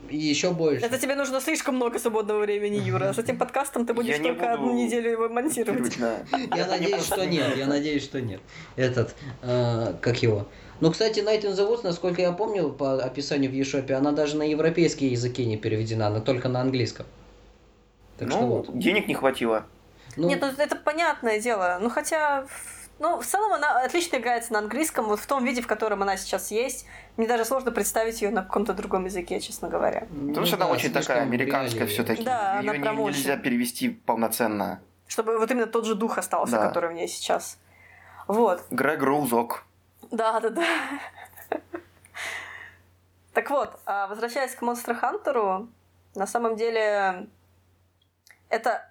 и еще больше. Это тебе нужно слишком много свободного времени, Юра. С этим подкастом ты будешь только одну неделю его монтировать. Я надеюсь, что нет. Ну, кстати, Night in the Woods, насколько я помню, по описанию в eShop, она даже на европейские языки не переведена, она только на английском. Так ну, что вот. Денег не хватило. Нет, ну это понятное дело. Ну, хотя... Ну, в целом она отлично играется на английском, вот в том виде, в котором она сейчас есть. Мне даже сложно представить ее на каком-то другом языке, честно говоря. Потому что она очень такая американская все-таки. Да, её она прям очень. Нельзя перевести полноценно. Чтобы вот именно тот же дух остался, который в ней сейчас. Вот. Грег Роузок. Да. Так вот, возвращаясь к Monster Hunter, на самом деле это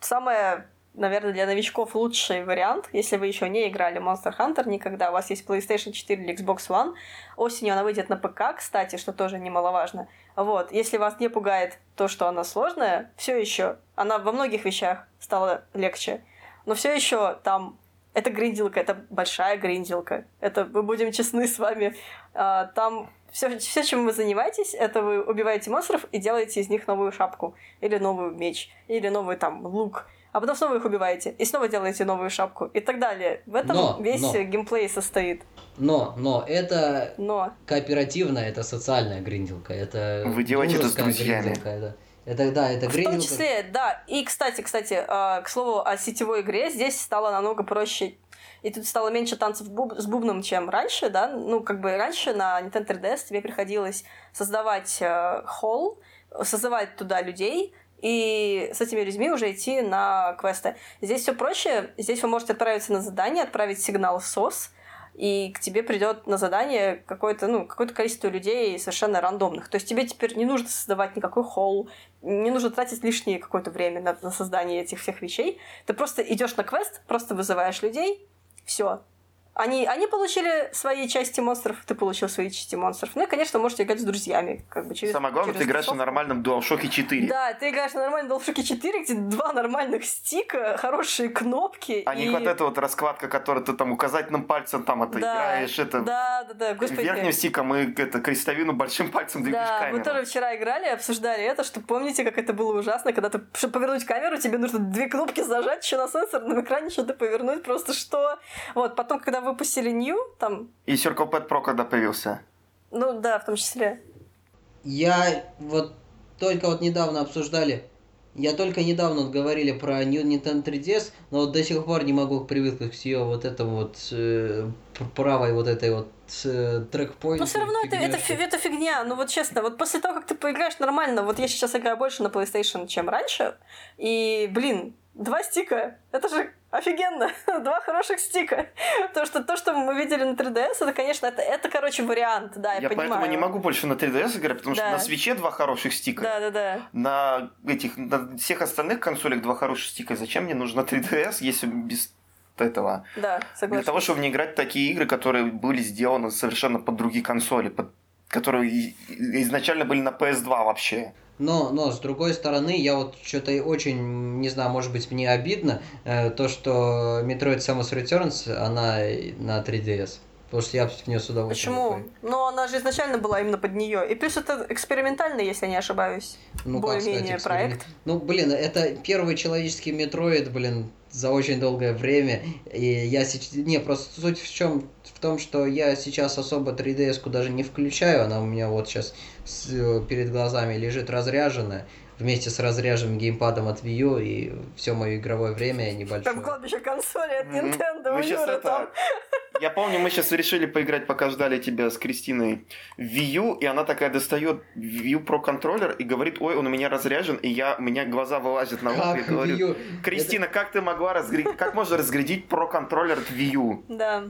самая наверное, для новичков лучший вариант, если вы еще не играли в Monster Hunter никогда, у вас есть PlayStation 4 или Xbox One, осенью она выйдет на ПК, кстати, что тоже немаловажно. Вот, если вас не пугает то, что она сложная, все еще она во многих вещах стала легче, но все еще там это гринделка, это большая гринделка, это мы будем честны с вами, там все, чем вы занимаетесь, это вы убиваете монстров и делаете из них новую шапку, или новый меч, или новый там лук, а потом снова их убиваете, и снова делаете новую шапку, и так далее. В этом весь геймплей состоит. Но это кооперативная, это социальная гринделка. Это вы делаете это с друзьями. Это гринделка. В том числе, да. И, кстати, к слову о сетевой игре, здесь стало намного проще, и тут стало меньше танцев с бубном, чем раньше, да. Ну, как бы раньше на Nintendo 3DS тебе приходилось создавать холл, созывать туда людей, и с этими людьми уже идти на квесты. Здесь все проще. Здесь вы можете отправиться на задание, отправить сигнал в СОС, и к тебе придет на задание какое-то количество людей совершенно рандомных. То есть тебе теперь не нужно создавать никакой холл, не нужно тратить лишнее какое-то время на создание этих всех вещей. Ты просто идешь на квест, просто вызываешь людей, все. Они получили свои части монстров, ты получил свои части монстров. Ну и, конечно, можете играть с друзьями. Самое главное, ты играешь на нормальном DualShock 4. Да, ты играешь на нормальном DualShock 4, где два нормальных стика, хорошие кнопки. А не вот эта вот раскладка, которую ты там указательным пальцем там отыграешь. Да. Господи. Верхним стиком и крестовину большим пальцем двигаешь камеру. Да, мы тоже вчера играли, обсуждали это, что помните, как это было ужасно, когда ты, чтобы повернуть камеру, тебе нужно две кнопки зажать, еще на сенсор, на экране что-то повернуть, просто что. Вот, потом, когда выпустили New, там... И Circle Pad Pro когда появился. Ну да, в том числе. Я вот только вот недавно обсуждали, говорили про New Nintendo 3DS, но вот до сих пор не могу привыкнуть к ее вот этому вот правой вот этой вот трекпоинт. Ну все равно это фигня, ну вот честно, вот после того, как ты поиграешь нормально, вот я сейчас играю больше на PlayStation, чем раньше, и, блин, два стика, это же офигенно, два хороших стика. То, что мы видели на 3DS, это, конечно, это короче, вариант, да, я понимаю. Я поэтому не могу больше на 3DS играть, потому что на Switch'е два хороших стика. Да. На всех остальных консолях два хороших стика. Зачем мне нужна 3DS, если без этого? Да, согласен. Для того, чтобы не играть в такие игры, которые были сделаны совершенно под другие консоли, которые изначально были на PS2 вообще. Но, с другой стороны, я вот что-то очень, не знаю, может быть, мне обидно, то, что Metroid Samus Returns, она на 3DS. Потому что я в нее с удовольствием. Почему? Но она же изначально была именно под нее. И плюс это экспериментальный, если я не ошибаюсь, более-менее проект. Ну, блин, это первый человеческий Metroid, блин, за очень долгое время. И я сейчас... Не, просто суть в том, что я сейчас особо 3DS-ку даже не включаю. Она у меня вот сейчас перед глазами лежит разряженная. Вместе с разряженным геймпадом от Wii U, и все мое игровое время небольшое. Там кладбище консоли от Nintendo, у Юры там. Я помню, мы сейчас решили поиграть, пока ждали тебя с Кристиной, в Wii U, и она такая достает Wii U Pro контроллер и говорит: ой, он у меня разряжен, и у меня глаза вылазят на лоб, и говорю: Кристина, как ты могла разгрядить, как можно разгрядить Pro контроллер от Wii U? Да.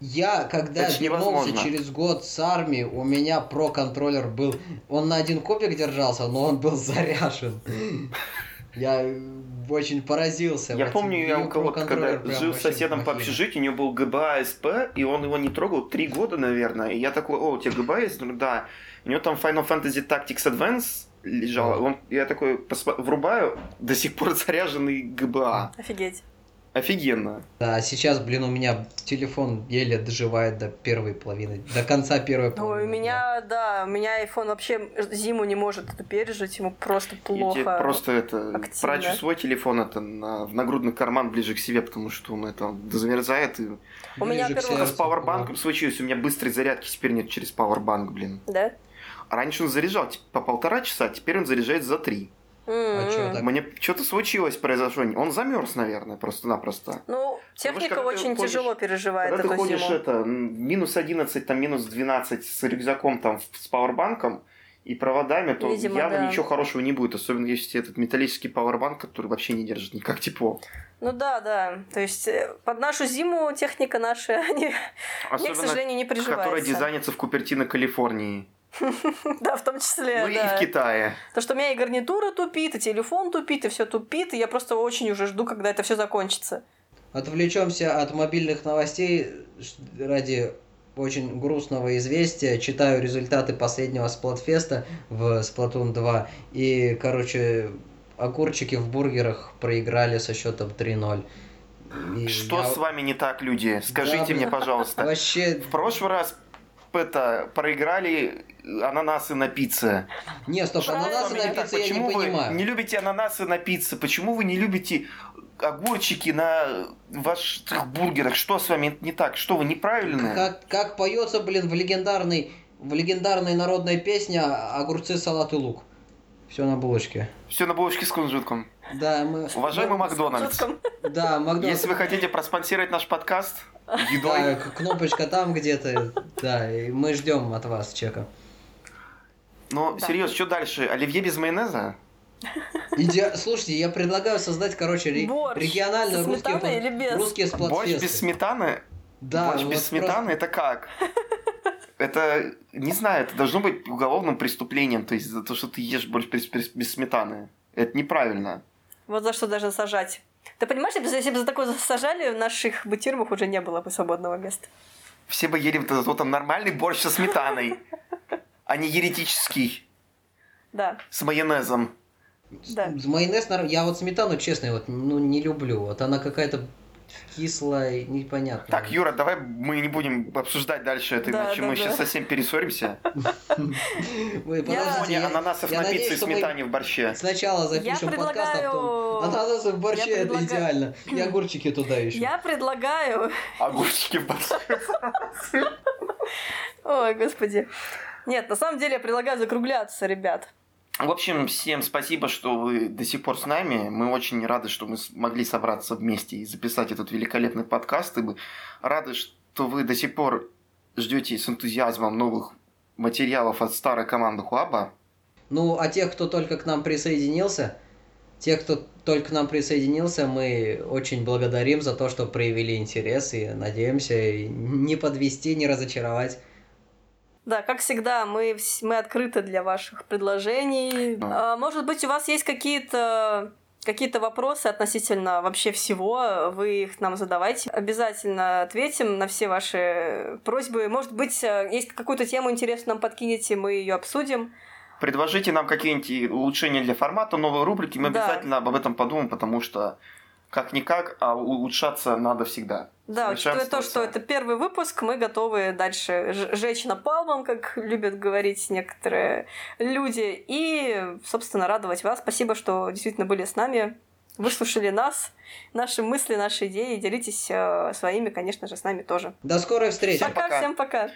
Я, когда вернулся через год с армии, у меня Pro-контроллер был... Он на один кубик держался, но он был заряжен. Я очень поразился. Я помню, я у кого-то, когда жил с соседом по общежитию, у него был ГБА СП, и он его не трогал 3 года, наверное. И я такой: о, у тебя ГБА есть? Ну да. У него там Final Fantasy Tactics Advance лежало. Я такой врубаю, до сих пор заряженный ГБА. Офигеть. Офигенно. Да, сейчас, блин, у меня телефон еле доживает до первой половины, до конца первой половины. Ну, у меня iPhone вообще зиму не может пережить, ему просто плохо. Я просто прячу свой телефон в нагрудный карман ближе к себе, потому что он замерзает. И... У меня с пауэрбанком случилось, у меня быстрой зарядки теперь нет через пауэрбанк, блин. Да? Раньше он заряжал по 1,5 часа, теперь он заряжает за 3. Мне что-то случилось, произошло. Он замерз, наверное, просто-напросто. Ну, техника очень тяжело переживает эту зиму. Когда ты ходишь, -11, там, -12 с рюкзаком, там, с пауэрбанком и проводами, то явно ничего хорошего не будет. Особенно если этот металлический пауэрбанк, который вообще не держит никак тепло. Ну да. То есть под нашу зиму техника наша, к сожалению, не приживается. Которая дизайнится в Купертино, Калифорнии. Да, в том числе. Ну и в Китае. То, что у меня и гарнитура тупит, и телефон тупит, и все тупит, и я просто очень уже жду, когда это все закончится. Отвлечемся от мобильных новостей ради очень грустного известия. Читаю результаты последнего Сплатфеста в Splatoon 2. И, короче, огурчики в бургерах проиграли со счетом 3-0. И что с вами не так, люди? Скажите мне, пожалуйста. Вообще... В прошлый раз проиграли ананасы на пицце. Не, стоп, ананасы на пицце я не понимаю. Почему вы не любите ананасы на пицце? Почему вы не любите... огурчики на ваших бургерах? Что с вами не так? Что вы неправильные? Как поется, блин, в легендарной народной песне «Огурцы, салат и лук». Все на булочке. Все на булочке с кунжутом. Да, мы... Уважаемый Макдональдс. Да, Макдональдс. Если вы хотите проспонсировать наш подкаст едой. Да, кнопочка там где-то. Да, и мы ждем от вас чека. Ну, серьезно, что дальше? Оливье без майонеза? Слушайте, я предлагаю создать, короче, региональные русские сплатфесты. Борщ без сметаны? Да. Борщ без сметаны, это как? Это, не знаю, это должно быть уголовным преступлением, то есть за то, что ты ешь борщ без сметаны. Это неправильно. Вот за что даже сажать. Ты понимаешь, если бы за такое сажали, в наших бы тюрьмах уже не было бы свободного места. Все бы ели зато там нормальный борщ со сметаной, а не еретический. Да. С майонезом. Да. Майонез, я вот сметану, честно, вот, ну, не люблю. Вот она какая-то кислая, непонятная. Так, Юра, давай мы не будем обсуждать дальше это, иначе мы сейчас совсем перессоримся. Подождите, ананасов на пицце и сметане в борще. Сначала запишем подкаст, а потом... Ананасы в борще, это идеально. И огурчики туда еще. Я предлагаю... Огурчики в борще. Ой, господи. Нет, на самом деле я предлагаю закругляться, ребят. В общем, всем спасибо, что вы до сих пор с нами. Мы очень рады, что мы смогли собраться вместе и записать этот великолепный подкаст. И мы рады, что вы до сих пор ждете с энтузиазмом новых материалов от старой команды Хуаба. Ну, а тех, кто только к нам присоединился, мы очень благодарим за то, что проявили интерес. И надеемся не подвести, не разочаровать. Да, как всегда, мы открыты для ваших предложений. Может быть, у вас есть какие-то вопросы относительно вообще всего, вы их нам задавайте. Обязательно ответим на все ваши просьбы. Может быть, есть какую-то тему интересную нам подкинете, мы ее обсудим. Предложите нам какие-нибудь улучшения для формата, новые рубрики. Мы обязательно об этом подумаем, потому что как-никак, а улучшаться надо всегда. Да, учитывая то, что это первый выпуск, мы готовы дальше жечь напалмом, как любят говорить некоторые люди, и, собственно, радовать вас. Спасибо, что действительно были с нами, выслушали нас, наши мысли, наши идеи, делитесь своими, конечно же, с нами тоже. До скорой встречи. Пока, всем пока.